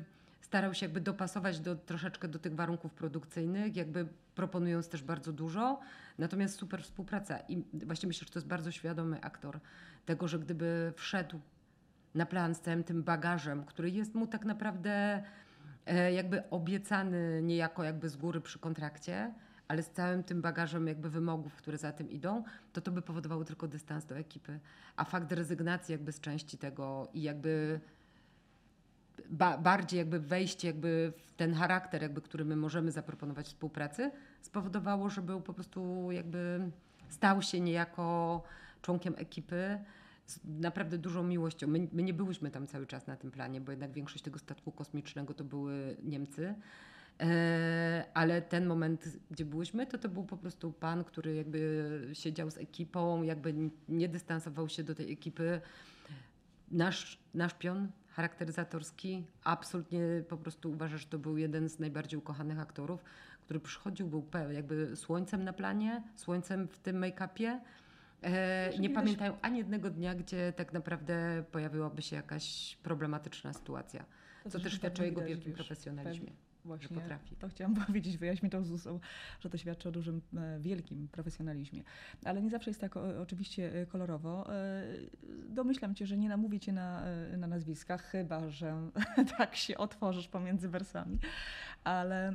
starał się jakby dopasować do, troszeczkę do tych warunków produkcyjnych, jakby proponując też bardzo dużo, natomiast super współpraca i właśnie myślę, że to jest bardzo świadomy aktor tego, że gdyby wszedł na plan z całym tym bagażem, który jest mu tak naprawdę jakby obiecany niejako jakby z góry przy kontrakcie, ale z całym tym bagażem jakby wymogów, które za tym idą, to to by powodowało tylko dystans do ekipy. A fakt rezygnacji jakby z części tego i jakby ba- bardziej jakby wejście jakby w ten charakter, jakby, który my możemy zaproponować współpracy, spowodowało, że był po prostu jakby stał się niejako członkiem ekipy z naprawdę dużą miłością. My, my nie byłyśmy tam cały czas na tym planie, bo jednak większość tego statku kosmicznego to były Niemcy. Ale ten moment, gdzie byłyśmy, to to był po prostu pan, który jakby siedział z ekipą, jakby nie dystansował się do tej ekipy. Nasz, nasz pion charakteryzatorski, absolutnie po prostu uważam, że to był jeden z najbardziej ukochanych aktorów, który przychodził, był jakby słońcem na planie, słońcem w tym make-upie. Nie pamiętają ani jednego dnia, gdzie tak naprawdę pojawiłaby się jakaś problematyczna sytuacja, co też świadczy o jego wielkim profesjonalizmie. Właśnie, potrafi. To chciałam powiedzieć, wyjaśnię to z usług, że to świadczy o dużym, wielkim profesjonalizmie. Ale nie zawsze jest tak o, oczywiście kolorowo. Domyślam cię, że nie namówię cię na, na nazwiska, chyba że tak się otworzysz pomiędzy wersami. Ale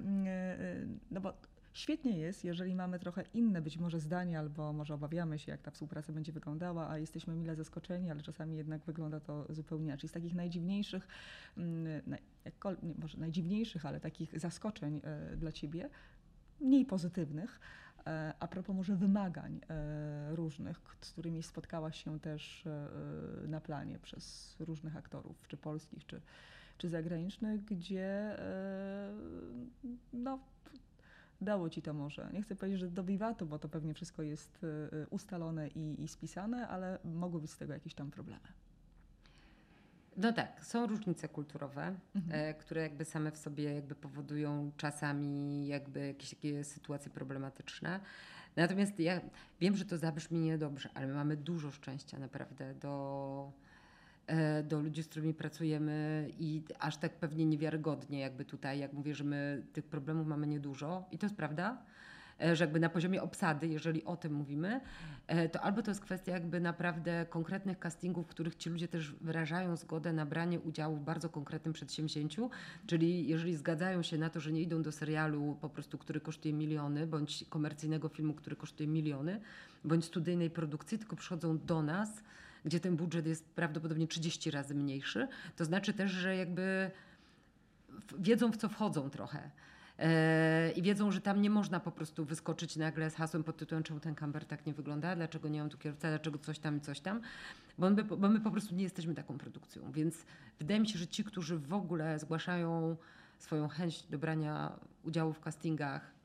no bo świetnie jest, jeżeli mamy trochę inne być może zdania, albo może obawiamy się, jak ta współpraca będzie wyglądała, a jesteśmy mile zaskoczeni, ale czasami jednak wygląda to zupełnie inaczej. Z takich najdziwniejszych, może najdziwniejszych, ale takich zaskoczeń dla ciebie, mniej pozytywnych, a propos może wymagań różnych, z którymi spotkałaś się też na planie przez różnych aktorów, czy polskich, czy, czy zagranicznych, gdzie no... Dało ci to może, nie chcę powiedzieć, że do wiwatu, bo to pewnie wszystko jest ustalone i, i spisane, ale mogły być z tego jakieś tam problemy. No tak, są różnice kulturowe, mhm. które jakby same w sobie jakby powodują czasami jakby jakieś takie sytuacje problematyczne. Natomiast ja wiem, że to zabrzmi niedobrze, ale my mamy dużo szczęścia naprawdę do... do ludzi, z którymi pracujemy i aż tak pewnie niewiarygodnie jakby tutaj, jak mówię, że my tych problemów mamy niedużo i to jest prawda, że jakby na poziomie obsady, jeżeli o tym mówimy, to albo to jest kwestia jakby naprawdę konkretnych castingów, w których ci ludzie też wyrażają zgodę na branie udziału w bardzo konkretnym przedsięwzięciu, czyli jeżeli zgadzają się na to, że nie idą do serialu po prostu, który kosztuje miliony, bądź komercyjnego filmu, który kosztuje miliony, bądź studyjnej produkcji, tylko przychodzą do nas, gdzie ten budżet jest prawdopodobnie trzydzieści razy mniejszy, to znaczy też, że jakby wiedzą, w co wchodzą trochę. Yy, I wiedzą, że tam nie można po prostu wyskoczyć nagle z hasłem pod tytułem czemu ten kamper tak nie wygląda, dlaczego nie mam tu kierowca, dlaczego coś tam i coś tam, bo my, bo my po prostu nie jesteśmy taką produkcją. Więc wydaje mi się, że ci, którzy w ogóle zgłaszają swoją chęć do brania udziału w castingach,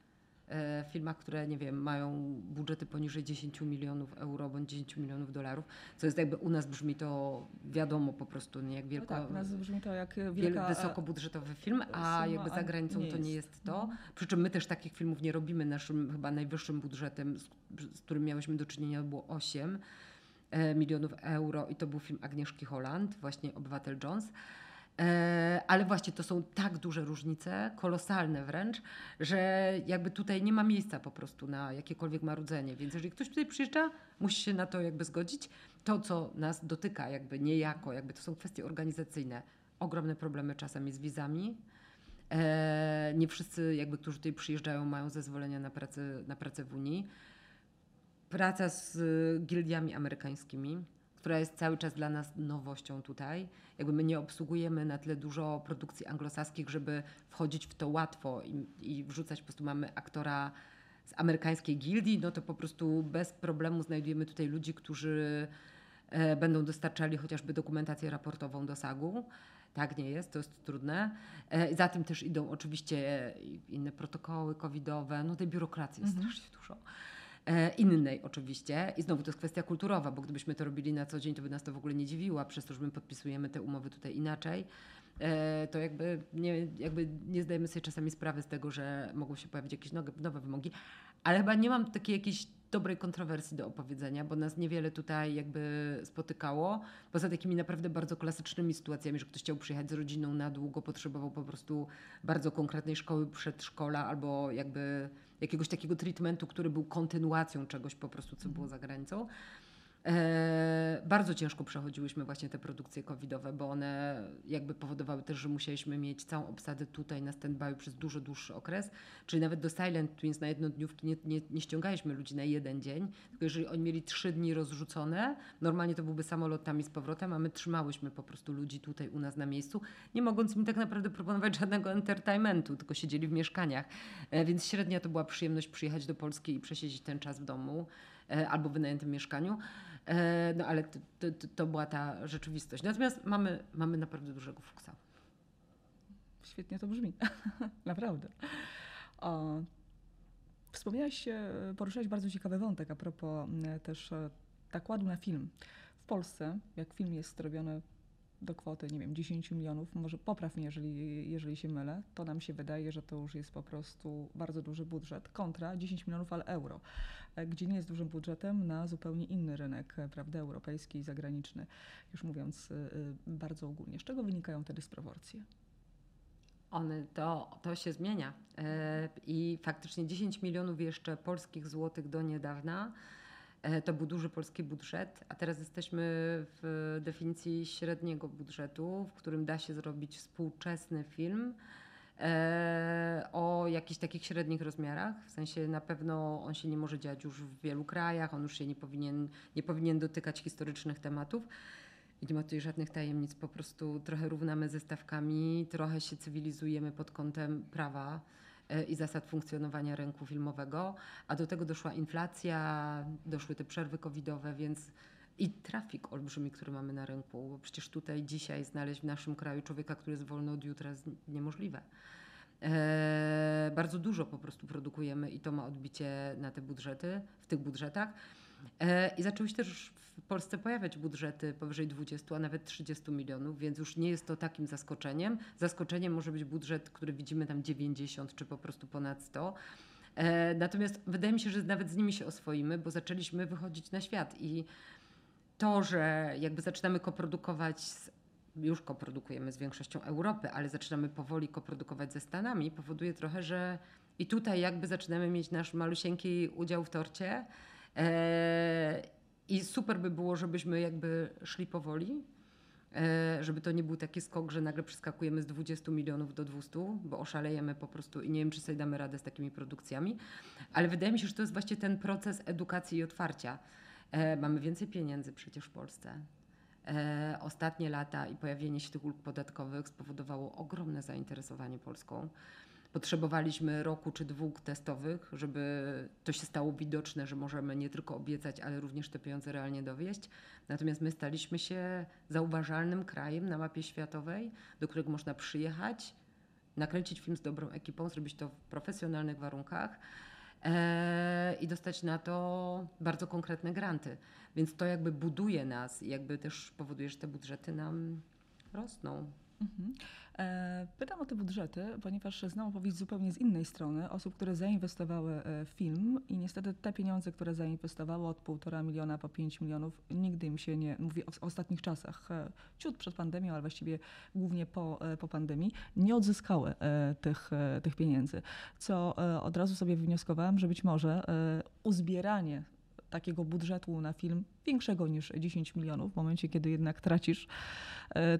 w filmach, które, nie wiem, mają budżety poniżej dziesięć milionów euro bądź dziesięć milionów dolarów, co jest jakby u nas brzmi to wiadomo po prostu, nie jak wielko, no tak, u nas brzmi to jak wielka, wysokobudżetowy film, a jakby za granicą nie to nie jest, jest to. Przy czym my też takich filmów nie robimy. Naszym chyba najwyższym budżetem, z, z którym miałyśmy do czynienia, było osiem milionów euro i to był film Agnieszki Holland, właśnie Obywatel Jones. Ale właśnie to są tak duże różnice, kolosalne wręcz, że jakby tutaj nie ma miejsca po prostu na jakiekolwiek marudzenie. Więc jeżeli ktoś tutaj przyjeżdża, musi się na to jakby zgodzić. To, co nas dotyka jakby niejako, jakby to są kwestie organizacyjne. Ogromne problemy czasami z wizami. Nie wszyscy jakby, którzy tutaj przyjeżdżają, mają zezwolenia na pracę, na pracę w Unii. Praca z gildiami amerykańskimi, która jest cały czas dla nas nowością tutaj. Jakby my nie obsługujemy na tyle dużo produkcji anglosaskich, żeby wchodzić w to łatwo i, i wrzucać. Po prostu mamy aktora z amerykańskiej gildii, no to po prostu bez problemu znajdujemy tutaj ludzi, którzy e, będą dostarczali chociażby dokumentację raportową do sagu. Tak nie jest, to jest trudne. E, za tym też idą oczywiście inne protokoły covidowe, no tej biurokracji jest strasznie dużo. Innej oczywiście i znowu to jest kwestia kulturowa, bo gdybyśmy to robili na co dzień, to by nas to w ogóle nie dziwiło, przez to, że my podpisujemy te umowy tutaj inaczej, to jakby nie, jakby nie zdajemy sobie czasami sprawy z tego, że mogą się pojawić jakieś nowe wymogi, ale chyba nie mam takiej jakiejś dobrej kontrowersji do opowiedzenia, bo nas niewiele tutaj jakby spotykało, poza takimi naprawdę bardzo klasycznymi sytuacjami, że ktoś chciał przyjechać z rodziną na długo, potrzebował po prostu bardzo konkretnej szkoły, przedszkola albo jakby jakiegoś takiego treatmentu, który był kontynuacją czegoś po prostu, co było za granicą. Eee, bardzo ciężko przechodziłyśmy właśnie te produkcje covidowe, bo one jakby powodowały też, że musieliśmy mieć całą obsadę tutaj na stand-by przez dużo dłuższy okres, czyli nawet do Silent Twins na jednodniówki nie, nie, nie ściągaliśmy ludzi na jeden dzień, tylko jeżeli oni mieli trzy dni rozrzucone, normalnie to byłby samolotami z powrotem, a my trzymałyśmy po prostu ludzi tutaj u nas na miejscu, nie mogąc im tak naprawdę proponować żadnego entertainmentu, tylko siedzieli w mieszkaniach, eee, więc średnia to była przyjemność przyjechać do Polski i przesiedzieć ten czas w domu e, albo w wynajętym mieszkaniu. No ale to, to, to była ta rzeczywistość. Natomiast mamy, mamy naprawdę dużego fuksa. Świetnie to brzmi. Naprawdę. O, wspomniałaś, poruszyłaś bardzo ciekawy wątek a propos też nakładu na film. W Polsce, jak film jest robiony do kwoty, nie wiem, dziesięciu milionów, może popraw mnie, jeżeli, jeżeli się mylę, to nam się wydaje, że to już jest po prostu bardzo duży budżet, kontra dziesięć milionów, ale euro, gdzie nie jest dużym budżetem na zupełnie inny rynek, prawda, europejski i zagraniczny, już mówiąc bardzo ogólnie. Z czego wynikają te dysproporcje? One, to, to się zmienia i faktycznie dziesięć milionów jeszcze polskich złotych do niedawna to był duży polski budżet, a teraz jesteśmy w definicji średniego budżetu, w którym da się zrobić współczesny film o jakichś takich średnich rozmiarach. W sensie na pewno on się nie może dziać już w wielu krajach, on już się nie powinien, nie powinien dotykać historycznych tematów. I nie ma tutaj żadnych tajemnic, po prostu trochę równamy ze stawkami, trochę się cywilizujemy pod kątem prawa i zasad funkcjonowania rynku filmowego, a do tego doszła inflacja, doszły te przerwy covidowe, więc i trafik olbrzymi, który mamy na rynku, bo przecież tutaj dzisiaj znaleźć w naszym kraju człowieka, który jest wolny od jutra, jest niemożliwe. Eee, bardzo dużo po prostu produkujemy i to ma odbicie na te budżety, w tych budżetach. I zaczęły się też w Polsce pojawiać budżety powyżej dwudziestu, a nawet trzydziestu milionów, więc już nie jest to takim zaskoczeniem. Zaskoczeniem może być budżet, który widzimy tam dziewięćdziesiąt czy po prostu ponad sto. Natomiast wydaje mi się, że nawet z nimi się oswoimy, bo zaczęliśmy wychodzić na świat i to, że jakby zaczynamy koprodukować z już koprodukujemy z większością Europy, ale zaczynamy powoli koprodukować ze Stanami, powoduje trochę, że i tutaj jakby zaczynamy mieć nasz malusieńki udział w torcie. I super by było, żebyśmy jakby szli powoli, żeby to nie był taki skok, że nagle przeskakujemy z dwudziestu milionów do dwieście, bo oszalejemy po prostu i nie wiem, czy sobie damy radę z takimi produkcjami. Ale wydaje mi się, że to jest właśnie ten proces edukacji i otwarcia. Mamy więcej pieniędzy przecież w Polsce. Ostatnie lata i pojawienie się tych ulg podatkowych spowodowało ogromne zainteresowanie Polską. Potrzebowaliśmy roku czy dwóch testowych, żeby to się stało widoczne, że możemy nie tylko obiecać, ale również te pieniądze realnie dowieść. Natomiast my staliśmy się zauważalnym krajem na mapie światowej, do którego można przyjechać, nakręcić film z dobrą ekipą, zrobić to w profesjonalnych warunkach i dostać na to bardzo konkretne granty. Więc to jakby buduje nas i jakby też powoduje, że te budżety nam rosną. Pytam o te budżety, ponieważ znam opowieść zupełnie z innej strony osób, które zainwestowały w film i niestety te pieniądze, które zainwestowały od półtora miliona po pięć milionów, nigdy im się nie, mówię o ostatnich czasach, ciut przed pandemią, ale właściwie głównie po, po pandemii, nie odzyskały tych, tych pieniędzy. Co od razu sobie wywnioskowałam, że być może uzbieranie takiego budżetu na film większego niż dziesięć milionów, w momencie, kiedy jednak tracisz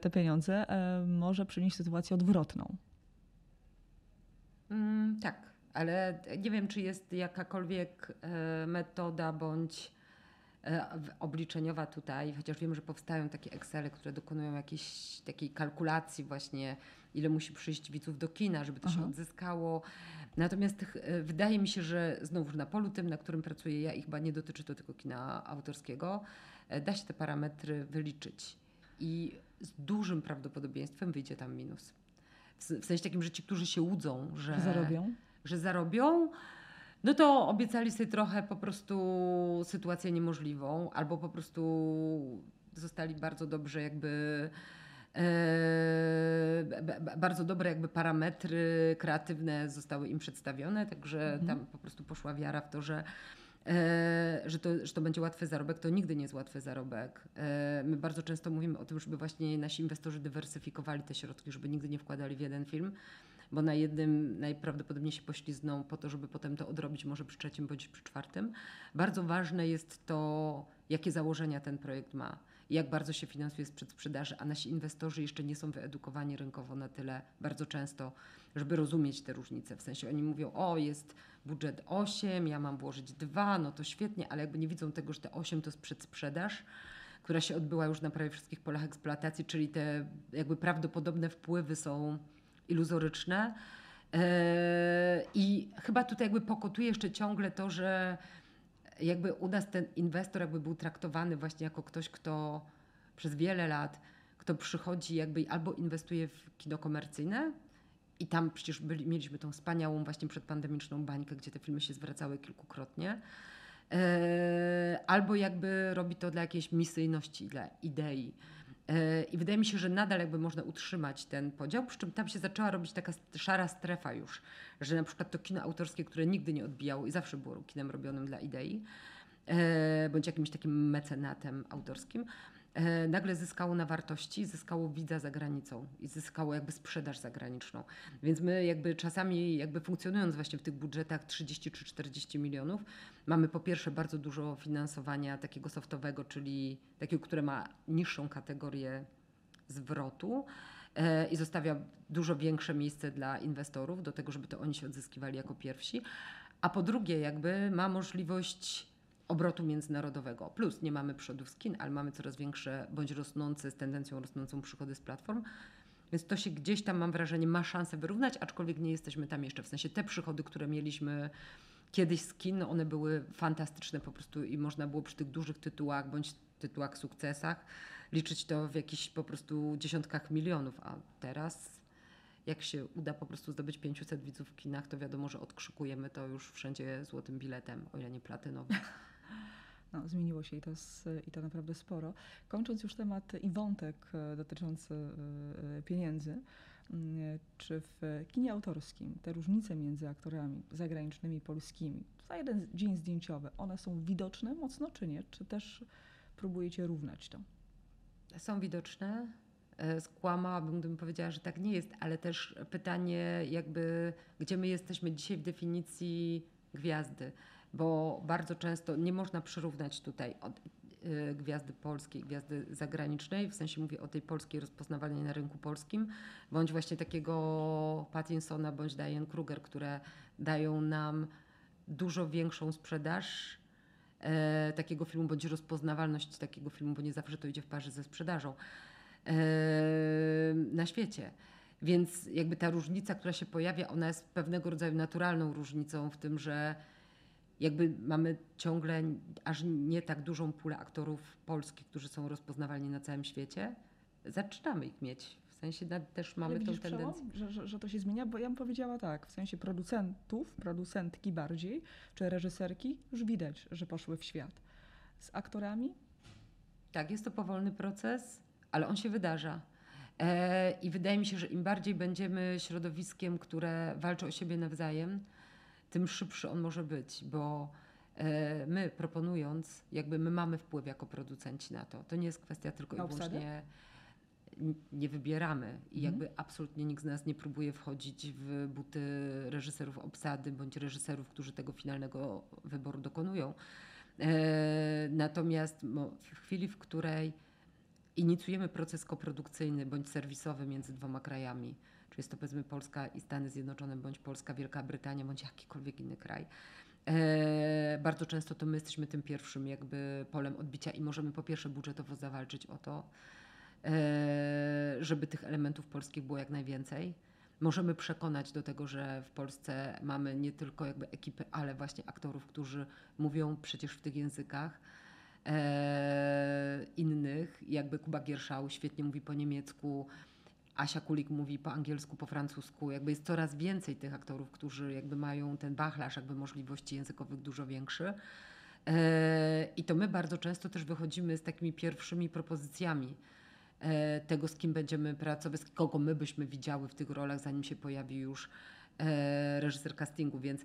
te pieniądze, może przynieść sytuację odwrotną. Mm, tak, ale nie wiem, czy jest jakakolwiek metoda bądź obliczeniowa tutaj, chociaż wiem, że powstają takie Excele, które dokonują jakiejś takiej kalkulacji właśnie, ile musi przyjść widzów do kina, żeby to Aha. się odzyskało. Natomiast wydaje mi się, że znów na polu tym, na którym pracuję ja i chyba nie dotyczy to tylko kina autorskiego, da się te parametry wyliczyć i z dużym prawdopodobieństwem wyjdzie tam minus. W sensie takim, że ci, którzy się łudzą, że zarobią, że zarobią no to obiecali sobie trochę po prostu sytuację niemożliwą albo po prostu zostali bardzo dobrze jakby Yy, bardzo dobre jakby parametry kreatywne zostały im przedstawione, także mhm. tam po prostu poszła wiara w to, że że to, że to będzie łatwy zarobek. To nigdy nie jest łatwy zarobek. My bardzo często mówimy o tym, żeby właśnie nasi inwestorzy dywersyfikowali te środki, żeby nigdy nie wkładali w jeden film, bo na jednym najprawdopodobniej się poślizną po to, żeby potem to odrobić może przy trzecim bądź przy czwartym. Bardzo ważne jest to, jakie założenia ten projekt ma i jak bardzo się finansuje z przedsprzedaży, a nasi inwestorzy jeszcze nie są wyedukowani rynkowo na tyle bardzo często, żeby rozumieć te różnice. W sensie oni mówią, o jest budżet osiem, ja mam włożyć dwa, no to świetnie, ale jakby nie widzą tego, że te osiem to jest przedsprzedaż, która się odbyła już na prawie wszystkich polach eksploatacji, czyli te jakby prawdopodobne wpływy są iluzoryczne. Yy, I chyba tutaj jakby pokutuje jeszcze ciągle to, że jakby u nas ten inwestor jakby był traktowany właśnie jako ktoś, kto przez wiele lat, kto przychodzi jakby albo inwestuje w kino komercyjne i tam przecież byli, mieliśmy tą wspaniałą właśnie przedpandemiczną bańkę, gdzie te filmy się zwracały kilkukrotnie, yy, albo jakby robi to dla jakiejś misyjności, dla idei. I wydaje mi się, że nadal jakby można utrzymać ten podział, przy czym tam się zaczęła robić taka szara strefa już, że na przykład to kino autorskie, które nigdy nie odbijało i zawsze było kinem robionym dla idei, bądź jakimś takim mecenatem autorskim, nagle zyskało na wartości, zyskało widza za granicą i zyskało jakby sprzedaż zagraniczną. Więc my jakby czasami jakby funkcjonując właśnie w tych budżetach trzydzieści czy czterdzieści milionów, mamy po pierwsze bardzo dużo finansowania takiego softowego, czyli takiego, które ma niższą kategorię zwrotu i zostawia dużo większe miejsce dla inwestorów do tego, żeby to oni się odzyskiwali jako pierwsi. A po drugie jakby ma możliwość obrotu międzynarodowego. Plus nie mamy przychodów z kin, ale mamy coraz większe bądź rosnące, z tendencją rosnącą przychody z platform. Więc to się gdzieś tam, mam wrażenie, ma szansę wyrównać, aczkolwiek nie jesteśmy tam jeszcze. W sensie te przychody, które mieliśmy kiedyś z kin, no one były fantastyczne po prostu i można było przy tych dużych tytułach bądź tytułach sukcesach liczyć to w jakichś po prostu dziesiątkach milionów, a teraz jak się uda po prostu zdobyć pięćset widzów w kinach, to wiadomo, że odkrzykujemy to już wszędzie złotym biletem, o ile nie platynowym. No, zmieniło się i to, z, i to naprawdę sporo. Kończąc już temat i wątek dotyczący pieniędzy, czy w kinie autorskim te różnice między aktorami zagranicznymi i polskimi, za jeden dzień zdjęciowy, one są widoczne mocno czy nie? Czy też próbujecie równać to? Są widoczne. Skłamałabym, gdybym powiedziała, że tak nie jest, ale też pytanie jakby, gdzie my jesteśmy dzisiaj w definicji gwiazdy. Bo bardzo często nie można przyrównać tutaj od y, gwiazdy polskiej, gwiazdy zagranicznej, w sensie mówię o tej polskiej rozpoznawalnej na rynku polskim, bądź właśnie takiego Pattinsona, bądź Diane Kruger, które dają nam dużo większą sprzedaż y, takiego filmu, bądź rozpoznawalność takiego filmu, bo nie zawsze to idzie w parze ze sprzedażą y, na świecie. Więc jakby ta różnica, która się pojawia, ona jest pewnego rodzaju naturalną różnicą w tym, że jakby mamy ciągle aż nie tak dużą pulę aktorów polskich, którzy są rozpoznawalni na całym świecie. Zaczynamy ich mieć. W sensie też mamy tą tendencję. Że, że, że to się zmienia, bo ja bym powiedziała tak, w sensie producentów, producentki bardziej, czy reżyserki, już widać, że poszły w świat. Z aktorami? Tak, jest to powolny proces, ale on się wydarza. E, I wydaje mi się, że im bardziej będziemy środowiskiem, które walczy o siebie nawzajem, tym szybszy on może być, bo my proponując, jakby my mamy wpływ jako producenci na to. To nie jest kwestia tylko i wyłącznie, nie wybieramy i jakby absolutnie nikt z nas nie próbuje wchodzić w buty reżyserów obsady bądź reżyserów, którzy tego finalnego wyboru dokonują. Natomiast w chwili, w której inicjujemy proces koprodukcyjny bądź serwisowy między dwoma krajami, czy jest to powiedzmy Polska i Stany Zjednoczone, bądź Polska, Wielka Brytania, bądź jakikolwiek inny kraj. E, bardzo często to my jesteśmy tym pierwszym jakby polem odbicia i możemy po pierwsze budżetowo zawalczyć o to, e, żeby tych elementów polskich było jak najwięcej. Możemy przekonać do tego, że w Polsce mamy nie tylko jakby ekipy, ale właśnie aktorów, którzy mówią przecież w tych językach e, innych. Jakby Kuba Gierszał świetnie mówi po niemiecku, Asia Kulik mówi po angielsku, po francusku. Jakby jest coraz więcej tych aktorów, którzy jakby mają ten wachlarz jakby możliwości językowych dużo większy. I to my bardzo często też wychodzimy z takimi pierwszymi propozycjami tego, z kim będziemy pracować, z kogo my byśmy widziały w tych rolach, zanim się pojawi już reżyser castingu. Więc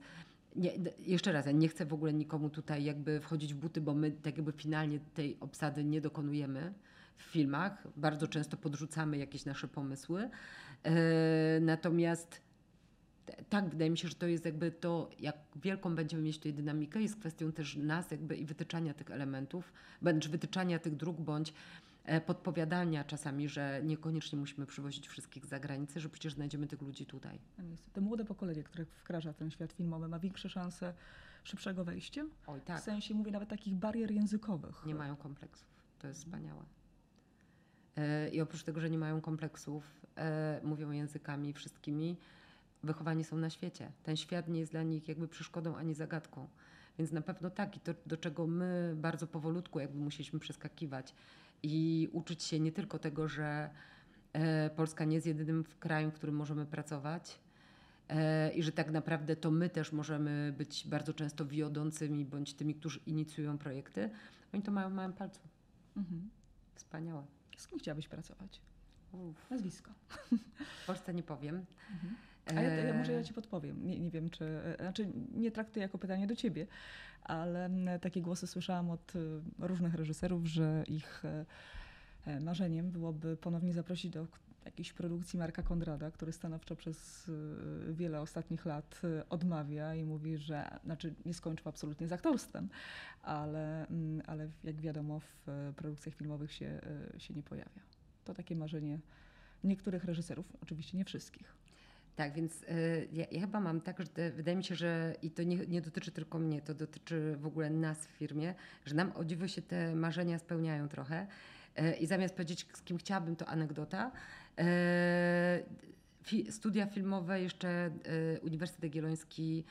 Nie, jeszcze raz, ja nie chcę w ogóle nikomu tutaj jakby wchodzić w buty, bo my tak jakby finalnie tej obsady nie dokonujemy w filmach. Bardzo często podrzucamy jakieś nasze pomysły. Yy, natomiast tak, wydaje mi się, że to jest jakby to, jak wielką będziemy mieć tutaj dynamikę, jest kwestią też nas jakby i wytyczania tych elementów, bądź wytyczania tych dróg, bądź podpowiadania czasami, że niekoniecznie musimy przywozić wszystkich za granicę, że przecież znajdziemy tych ludzi tutaj. To młode pokolenie, które wkracza w ten świat filmowy, ma większe szanse szybszego wejścia. Oj, tak. W sensie, mówię, nawet takich barier językowych. Nie mają kompleksów. To jest wspaniałe. I oprócz tego, że nie mają kompleksów, mówią językami wszystkimi, wychowani są na świecie. Ten świat nie jest dla nich jakby przeszkodą ani zagadką. Więc na pewno tak. I to, do czego my bardzo powolutku jakby musieliśmy przeskakiwać i uczyć się nie tylko tego, że Polska nie jest jedynym krajem, w którym możemy pracować i że tak naprawdę to my też możemy być bardzo często wiodącymi bądź tymi, którzy inicjują projekty. Oni to mają w małym palcu. Mhm. Wspaniałe. Z kim chciałabyś pracować? Uf. Nazwisko. W Polsce nie powiem. Mhm. A ja, ja może ja ci podpowiem. Nie, nie wiem, czy... Znaczy, nie traktuję jako pytanie do ciebie, ale takie głosy słyszałam od różnych reżyserów, że ich marzeniem byłoby ponownie zaprosić do jakiejś produkcji Marka Kondrada, który stanowczo przez wiele ostatnich lat odmawia i mówi, że... Znaczy, nie skończył absolutnie z aktorstwem, ale, ale jak wiadomo, w produkcjach filmowych się, się nie pojawia. To takie marzenie niektórych reżyserów, oczywiście nie wszystkich. Tak, więc y, ja, ja chyba mam tak, że wydaje mi się, że i to nie, nie dotyczy tylko mnie, to dotyczy w ogóle nas w firmie, że nam o dziwo się te marzenia spełniają trochę y, i zamiast powiedzieć, z kim chciałabym, to anegdota. Y, fi, studia filmowe, jeszcze y, Uniwersytet Jagielloński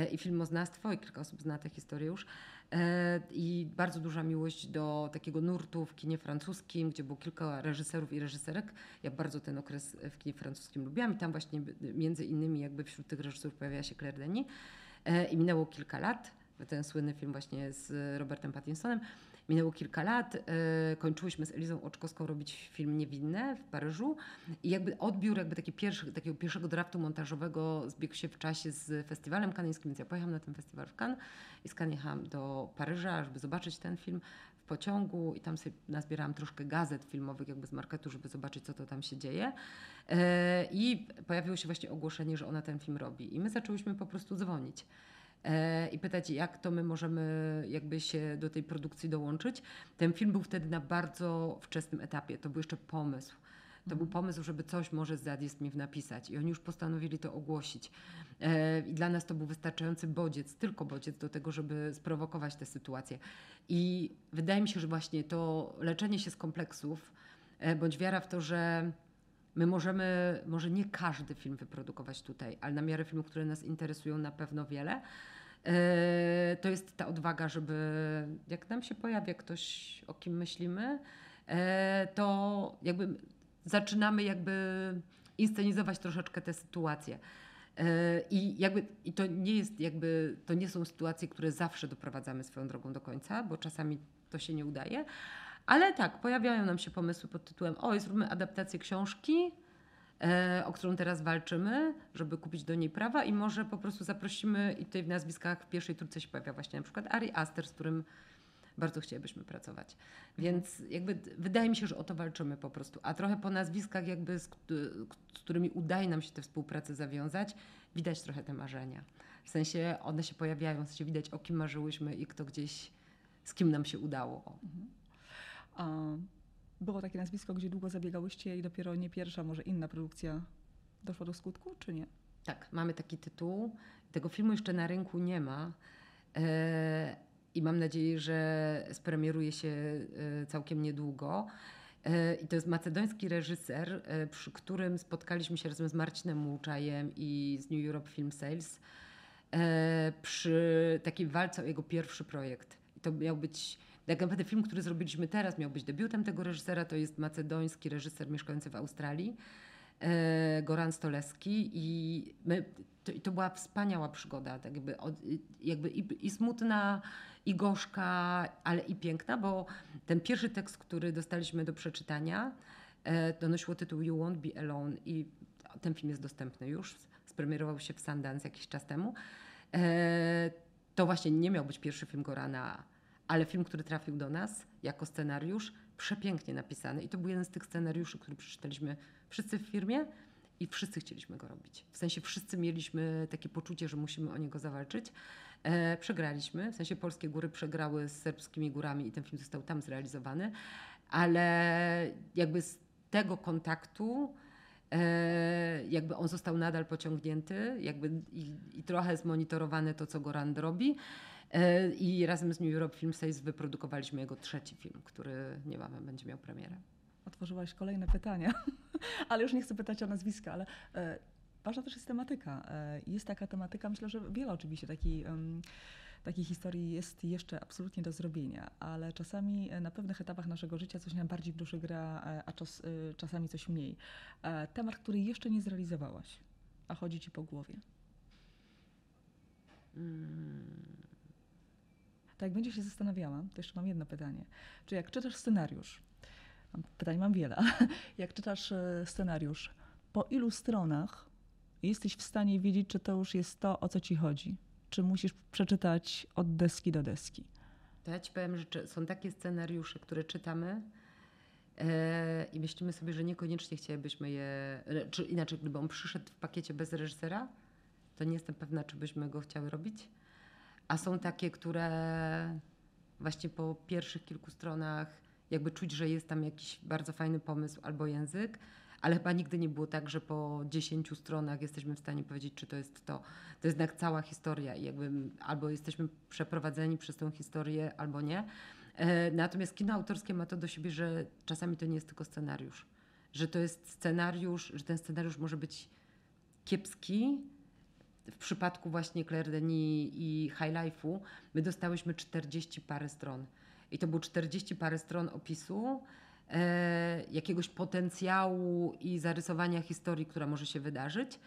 y, i filmoznawstwo, i kilka osób zna tę historię już. Y, I bardzo duża miłość do takiego nurtu w kinie francuskim, gdzie było kilka reżyserów i reżyserek. Ja bardzo ten okres w kinie francuskim lubiłam i tam właśnie między innymi jakby wśród tych reżyserów pojawiała się Claire Denis. Y, I minęło kilka lat, ten słynny film właśnie z Robertem Pattinsonem. Minęło kilka lat, y, kończyłyśmy z Elizą Oczkowską robić film Niewinne w Paryżu i jakby odbiór jakby taki pierwszy, takiego pierwszego draftu montażowego zbiegł się w czasie z festiwalem kanańskim, więc ja pojechałam na ten festiwal w Cannes i z Cannes jechałam do Paryża, żeby zobaczyć ten film w pociągu i tam sobie nazbierałam troszkę gazet filmowych jakby z marketu, żeby zobaczyć, co to tam się dzieje. Y, I pojawiło się właśnie ogłoszenie, że ona ten film robi i my zaczęłyśmy po prostu dzwonić i pytać, jak to my możemy jakby się do tej produkcji dołączyć. Ten film był wtedy na bardzo wczesnym etapie. To był jeszcze pomysł. To mhm. był pomysł, żeby coś może z Zadiest mi napisać. I oni już postanowili to ogłosić. I dla nas to był wystarczający bodziec, tylko bodziec do tego, żeby sprowokować tę sytuację. I wydaje mi się, że właśnie to leczenie się z kompleksów, bądź wiara w to, że my możemy, może nie każdy film wyprodukować tutaj, ale na miarę filmów, które nas interesują, na pewno wiele. To jest ta odwaga, żeby jak nam się pojawia ktoś, o kim myślimy, to jakby zaczynamy jakby inscenizować troszeczkę tę sytuację. I, jakby, i to nie jest jakby, to nie są sytuacje, które zawsze doprowadzamy swoją drogą do końca, bo czasami to się nie udaje. Ale tak, pojawiają nam się pomysły pod tytułem o, zróbmy adaptację książki, e, o którą teraz walczymy, żeby kupić do niej prawa i może po prostu zaprosimy i tutaj w nazwiskach w pierwszej trójce się pojawia właśnie na przykład Ari Aster, z którym bardzo chcielibyśmy pracować. Więc jakby wydaje mi się, że o to walczymy po prostu. A trochę po nazwiskach jakby, z, z którymi udaje nam się tę współpracę zawiązać, widać trochę te marzenia. W sensie one się pojawiają, w sensie widać, o kim marzyłyśmy i kto gdzieś, z kim nam się udało. Było takie nazwisko, gdzie długo zabiegałyście i dopiero nie pierwsza, może inna produkcja doszła do skutku, czy nie? Tak, mamy taki tytuł. Tego filmu jeszcze na rynku nie ma i mam nadzieję, że spremieruje się całkiem niedługo. I to jest macedoński reżyser, przy którym spotkaliśmy się razem z Marcinem Łuczajem i z New Europe Film Sales przy takiej walce o jego pierwszy projekt. I to miał być... Tak naprawdę film, który zrobiliśmy teraz, miał być debiutem tego reżysera. To jest macedoński reżyser mieszkający w Australii, e, Goran Stolewski. I my, to, to była wspaniała przygoda, tak jakby, od, jakby i, i smutna, i gorzka, ale i piękna, bo ten pierwszy tekst, który dostaliśmy do przeczytania, e, to nosiło tytuł You Won't Be Alone i ten film jest dostępny już. Spremierował się w Sundance jakiś czas temu. To właśnie nie miał być pierwszy film Gorana, ale film, który trafił do nas jako scenariusz, przepięknie napisany. I to był jeden z tych scenariuszy, który przeczytaliśmy wszyscy w firmie i wszyscy chcieliśmy go robić. W sensie wszyscy mieliśmy takie poczucie, że musimy o niego zawalczyć. E, przegraliśmy, w sensie polskie góry przegrały z serbskimi górami i ten film został tam zrealizowany. Ale jakby z tego kontaktu e, jakby on został nadal pociągnięty jakby i, i trochę zmonitorowane to, co Goran robi. E, I razem z New Europe Film Sales wyprodukowaliśmy jego trzeci film, który niebawem będzie miał premierę. Otworzyłaś kolejne pytania, ale już nie chcę pytać o nazwiska, ale e, ważna też jest tematyka. E, jest taka tematyka, myślę, że wiele oczywiście takiej, um, takiej historii jest jeszcze absolutnie do zrobienia, ale czasami na pewnych etapach naszego życia coś nam bardziej w duszy gra, a czas, e, czasami coś mniej. E, temat, który jeszcze nie zrealizowałaś, a chodzi ci po głowie. Hmm. Tak jak będzie się zastanawiała, to jeszcze mam jedno pytanie. Czy jak czytasz scenariusz, pytań mam wiele. Jak czytasz scenariusz, po ilu stronach jesteś w stanie wiedzieć, czy to już jest to, o co ci chodzi? Czy musisz przeczytać od deski do deski? To ja ci powiem, że są takie scenariusze, które czytamy yy, i myślimy sobie, że niekoniecznie chcielibyśmy je... Czy inaczej, gdyby on przyszedł w pakiecie bez reżysera, to nie jestem pewna, czy byśmy go chciały robić. A są takie, które właśnie po pierwszych kilku stronach jakby czuć, że jest tam jakiś bardzo fajny pomysł albo język, ale chyba nigdy nie było tak, że po dziesięciu stronach jesteśmy w stanie powiedzieć, czy to jest to. To jest jednak cała historia i jakby albo jesteśmy przeprowadzeni przez tą historię, albo nie. Natomiast kino autorskie ma to do siebie, że czasami to nie jest tylko scenariusz. Że to jest scenariusz, że ten scenariusz może być kiepski. W przypadku właśnie Claire Denis i High Life'u my dostałyśmy czterdzieści parę stron. I to było czterdzieści parę stron opisu, e, jakiegoś potencjału i zarysowania historii, która może się wydarzyć.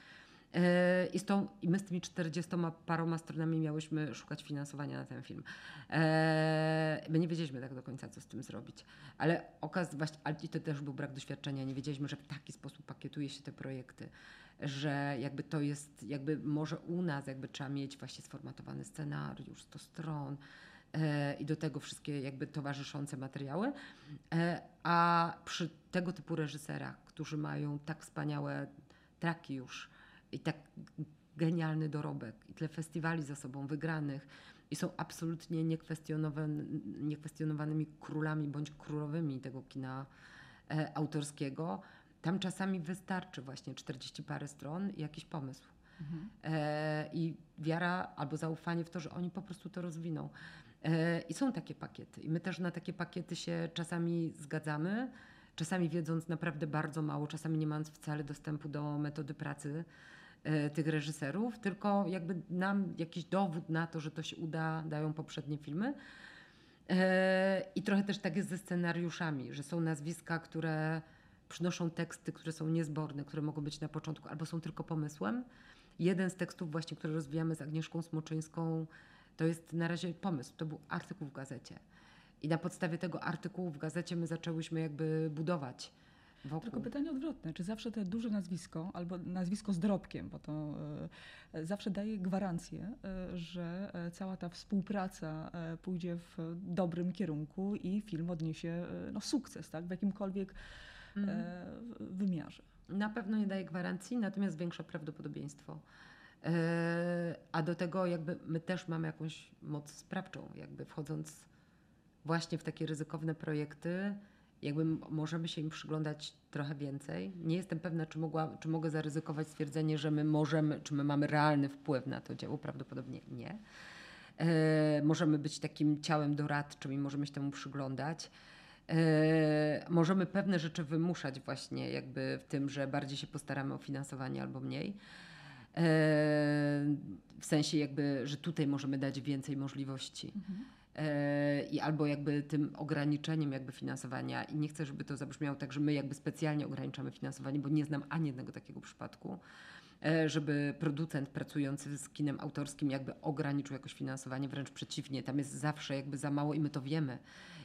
E, i, z tą, I my z tymi czterdziestoma paroma stronami miałyśmy szukać finansowania na ten film. E, my nie wiedzieliśmy tak do końca, co z tym zrobić. Ale okaz, właśnie, ale to też był brak doświadczenia. Nie wiedzieliśmy, że w taki sposób pakietuje się te projekty. Że jakby to jest, jakby może u nas jakby trzeba mieć właśnie sformatowany scenariusz, sto stron. I do tego wszystkie jakby towarzyszące materiały, a przy tego typu reżyserach, którzy mają tak wspaniałe traki już i tak genialny dorobek i tyle festiwali za sobą wygranych i są absolutnie niekwestionowanymi królami bądź królowymi tego kina autorskiego, tam czasami wystarczy właśnie czterdzieści parę stron i jakiś pomysł. Mhm. I wiara albo zaufanie w to, że oni po prostu to rozwiną. I są takie pakiety. I my też na takie pakiety się czasami zgadzamy, czasami wiedząc naprawdę bardzo mało, czasami nie mając wcale dostępu do metody pracy tych reżyserów, tylko jakby nam jakiś dowód na to, że to się uda, dają poprzednie filmy. I trochę też tak jest ze scenariuszami, że są nazwiska, które przynoszą teksty, które są niezborne, które mogą być na początku albo są tylko pomysłem. Jeden z tekstów właśnie, który rozwijamy z Agnieszką Smoczyńską, to jest na razie pomysł, to był artykuł w gazecie. I na podstawie tego artykułu w gazecie my zaczęłyśmy jakby budować wokół. Tylko pytanie odwrotne, czy zawsze to duże nazwisko, albo nazwisko z drobkiem, bo to y, zawsze daje gwarancję, y, że cała ta współpraca y, pójdzie w dobrym kierunku i film odniesie y, no, sukces, tak? W jakimkolwiek y, wymiarze. Na pewno nie daje gwarancji, natomiast zwiększa prawdopodobieństwo. A do tego jakby my też mamy jakąś moc sprawczą, jakby wchodząc właśnie w takie ryzykowne projekty, jakby możemy się im przyglądać trochę więcej. Nie jestem pewna, czy, mogła, czy mogę zaryzykować stwierdzenie, że my możemy, czy my mamy realny wpływ na to dzieło, prawdopodobnie nie. E, możemy być takim ciałem doradczym i możemy się temu przyglądać. E, możemy pewne rzeczy wymuszać właśnie jakby w tym, że bardziej się postaramy o finansowanie albo mniej. W sensie jakby, że tutaj możemy dać więcej możliwości. Mhm. I albo jakby tym ograniczeniem jakby finansowania i nie chcę, żeby to zabrzmiało tak, że my jakby specjalnie ograniczamy finansowanie, bo nie znam ani jednego takiego przypadku. żeby producent pracujący z kinem autorskim jakby ograniczył jakoś finansowanie, wręcz przeciwnie, tam jest zawsze jakby za mało i my to wiemy.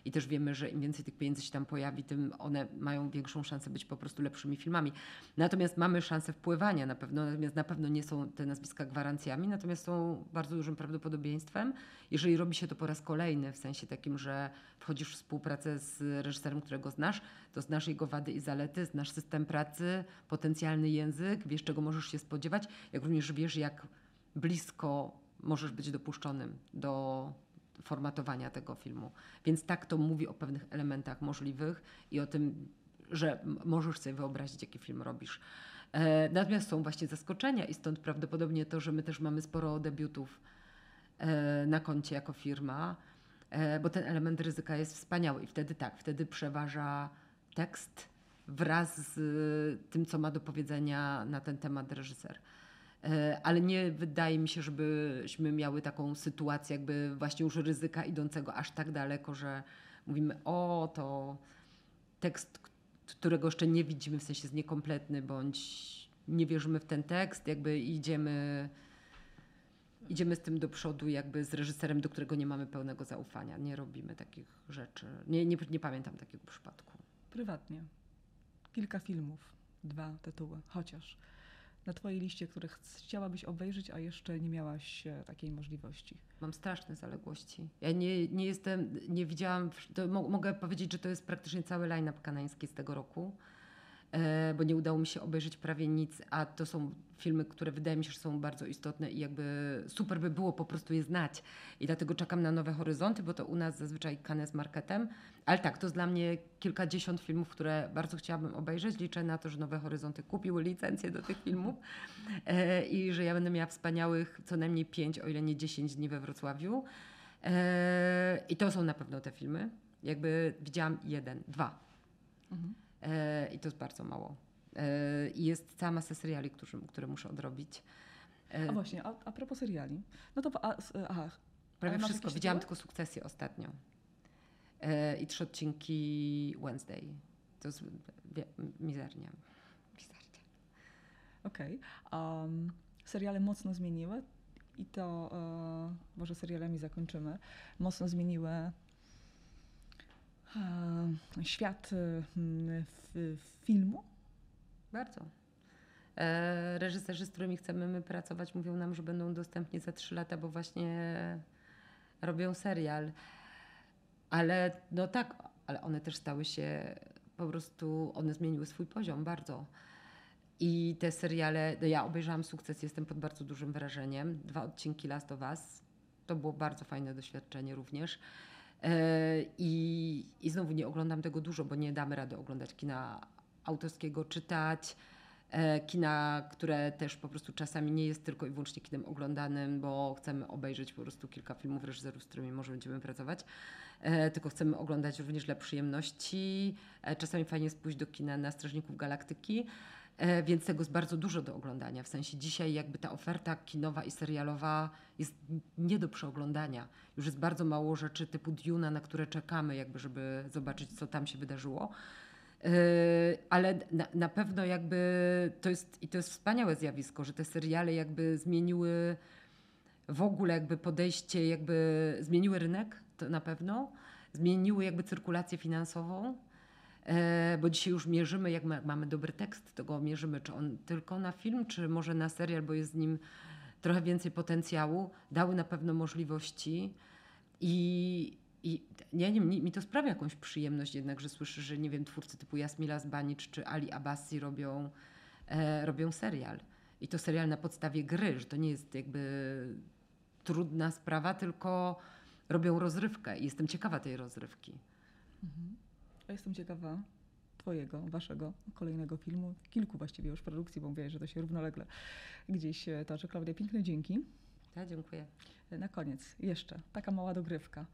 I też wiemy, że im więcej tych pieniędzy się tam pojawi, tym one mają większą szansę być po prostu lepszymi filmami. Natomiast mamy szansę wpływania na pewno, natomiast na pewno nie są te nazwiska gwarancjami, natomiast są bardzo dużym prawdopodobieństwem, jeżeli robi się to po raz kolejny, w sensie takim, że wchodzisz w współpracę z reżyserem, którego znasz, to znasz jego wady i zalety, znasz system pracy, potencjalny język, wiesz, czego możesz się spodziewać, jak również wiesz, jak blisko możesz być dopuszczonym do formatowania tego filmu. Więc tak to mówi o pewnych elementach możliwych i o tym, że możesz sobie wyobrazić, jaki film robisz. Natomiast są właśnie zaskoczenia i stąd prawdopodobnie to, że my też mamy sporo debiutów na koncie jako firma, bo ten element ryzyka jest wspaniały i wtedy tak, wtedy przeważa tekst wraz z tym, co ma do powiedzenia na ten temat reżyser. Ale nie wydaje mi się, żebyśmy miały taką sytuację jakby właśnie już ryzyka idącego aż tak daleko, że mówimy o, to tekst, którego jeszcze nie widzimy, w sensie jest niekompletny, bądź nie wierzymy w ten tekst, jakby idziemy... Idziemy z tym do przodu jakby z reżyserem, do którego nie mamy pełnego zaufania. Nie robimy takich rzeczy. Nie, nie, nie pamiętam takiego przypadku. Prywatnie. Kilka filmów, dwa tytuły, chociaż na twojej liście, które chciałabyś obejrzeć, a jeszcze nie miałaś takiej możliwości. Mam straszne zaległości. Ja nie, nie jestem, nie widziałam, to mo- mogę powiedzieć, że to jest praktycznie cały line-up kanański z tego roku, bo nie udało mi się obejrzeć prawie nic, a to są filmy, które wydaje mi się, że są bardzo istotne i jakby super by było po prostu je znać. I dlatego czekam na Nowe Horyzonty, bo to u nas zazwyczaj Cannes z marketem. Ale tak, to jest dla mnie kilkadziesiąt filmów, które bardzo chciałabym obejrzeć. Liczę na to, że Nowe Horyzonty kupiły licencję do tych filmów i że ja będę miała wspaniałych co najmniej pięć, o ile nie dziesięć dni we Wrocławiu. I to są na pewno te filmy. Jakby widziałam jeden, dwa. Mhm. I to jest bardzo mało. I jest cała masa seriali, które, które muszę odrobić. A właśnie, a, a propos seriali. No to a, aha. Prawie wszystko. Widziałam tylko Sukcesję ostatnio. I trzy odcinki Wednesday. To jest mizernie. Mizernie. Okej. Okay. Um, seriale mocno zmieniły i to um, może serialami zakończymy. Mocno zmieniły świat filmu? Bardzo. Reżyserzy, z którymi chcemy my pracować, mówią nam, że będą dostępni za trzy lata, bo właśnie robią serial. Ale no tak, ale one też stały się po prostu, one zmieniły swój poziom bardzo. I te seriale, no ja obejrzałam Sukces, jestem pod bardzo dużym wrażeniem. Dwa odcinki Last of Us. To było bardzo fajne doświadczenie również. I, I znowu nie oglądam tego dużo, bo nie damy rady oglądać kina autorskiego, czytać, kina, które też po prostu czasami nie jest tylko i wyłącznie kinem oglądanym, bo chcemy obejrzeć po prostu kilka filmów reżyserów, z którymi może będziemy pracować, tylko chcemy oglądać również dla przyjemności. Czasami fajnie jest pójść do kina na Strażników Galaktyki, więc tego jest bardzo dużo do oglądania. W sensie dzisiaj jakby ta oferta kinowa i serialowa jest nie do przeoglądania. Już jest bardzo mało rzeczy typu Duna, na które czekamy, jakby żeby zobaczyć, co tam się wydarzyło. Ale na, na pewno jakby to jest, i to jest wspaniałe zjawisko, że te seriale jakby zmieniły w ogóle jakby podejście, jakby zmieniły rynek, to na pewno, zmieniły jakby cyrkulację finansową. Bo dzisiaj już mierzymy, jak mamy dobry tekst, to go mierzymy, czy on tylko na film, czy może na serial, bo jest z nim trochę więcej potencjału. Dały na pewno możliwości i, i ja nie wiem, mi to sprawia jakąś przyjemność jednak, że słyszę, że nie wiem, twórcy typu Jasmila Zbanicz czy Ali Abbasi robią, e, robią serial. I to serial na podstawie gry, że to nie jest jakby trudna sprawa, tylko robią rozrywkę i jestem ciekawa tej rozrywki. Mhm. Jestem ciekawa twojego, waszego kolejnego filmu, kilku właściwie już produkcji, bo mówiłaś, że to się równolegle gdzieś toczy. Klaudia, piękne dzięki. Ja dziękuję. Na koniec jeszcze taka mała dogrywka.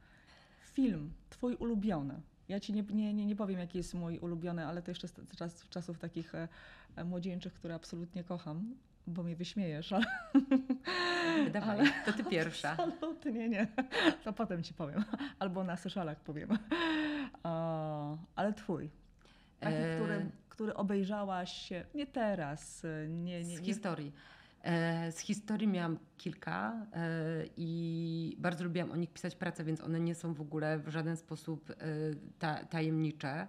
Film twój ulubiony. Ja ci nie, nie, nie powiem, jaki jest mój ulubiony, ale to jeszcze z czas, czasów takich młodzieńczych, które absolutnie kocham, bo mnie wyśmiejesz. Ale... Dawaj, ale... to ty pierwsza. Absolutnie nie. To potem ci powiem. Albo na socialach powiem. O, ale twój. Taki, który, który obejrzałaś, nie teraz, nie, nie, nie. Z historii. Z historii miałam kilka i bardzo lubiłam o nich pisać pracę, więc one nie są w ogóle w żaden sposób ta, tajemnicze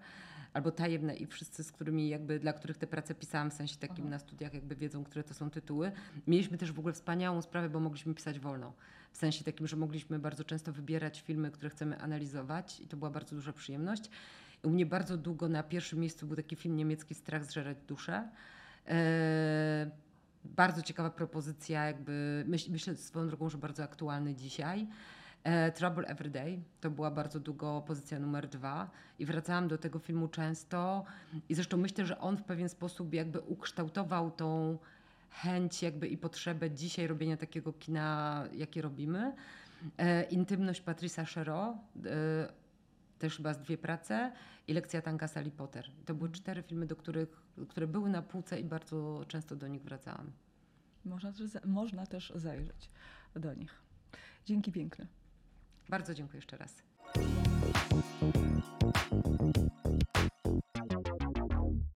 albo tajemne i wszyscy, z którymi jakby, dla których te prace pisałam w sensie takim Aha. na studiach jakby wiedzą, które to są tytuły. Mieliśmy też w ogóle wspaniałą sprawę, bo mogliśmy pisać wolno. W sensie takim, że mogliśmy bardzo często wybierać filmy, które chcemy analizować i to była bardzo duża przyjemność. I u mnie bardzo długo na pierwszym miejscu był taki film niemiecki Strach zżerać duszę. E- Bardzo ciekawa propozycja, jakby myśl, myślę swoją drogą, że bardzo aktualny dzisiaj. E, Trouble Every Day to była bardzo długo pozycja numer dwa i wracałam do tego filmu często i zresztą myślę, że on w pewien sposób jakby ukształtował tą chęć jakby i potrzebę dzisiaj robienia takiego kina, jakie robimy. E, Intymność Patrice'a Sherot, e, też chyba z dwie prace i Lekcja tanka Sally Potter. To były cztery filmy, do których, które były na półce i bardzo często do nich wracałam. Można też, można też zajrzeć do nich. Dzięki piękne. Bardzo dziękuję jeszcze raz.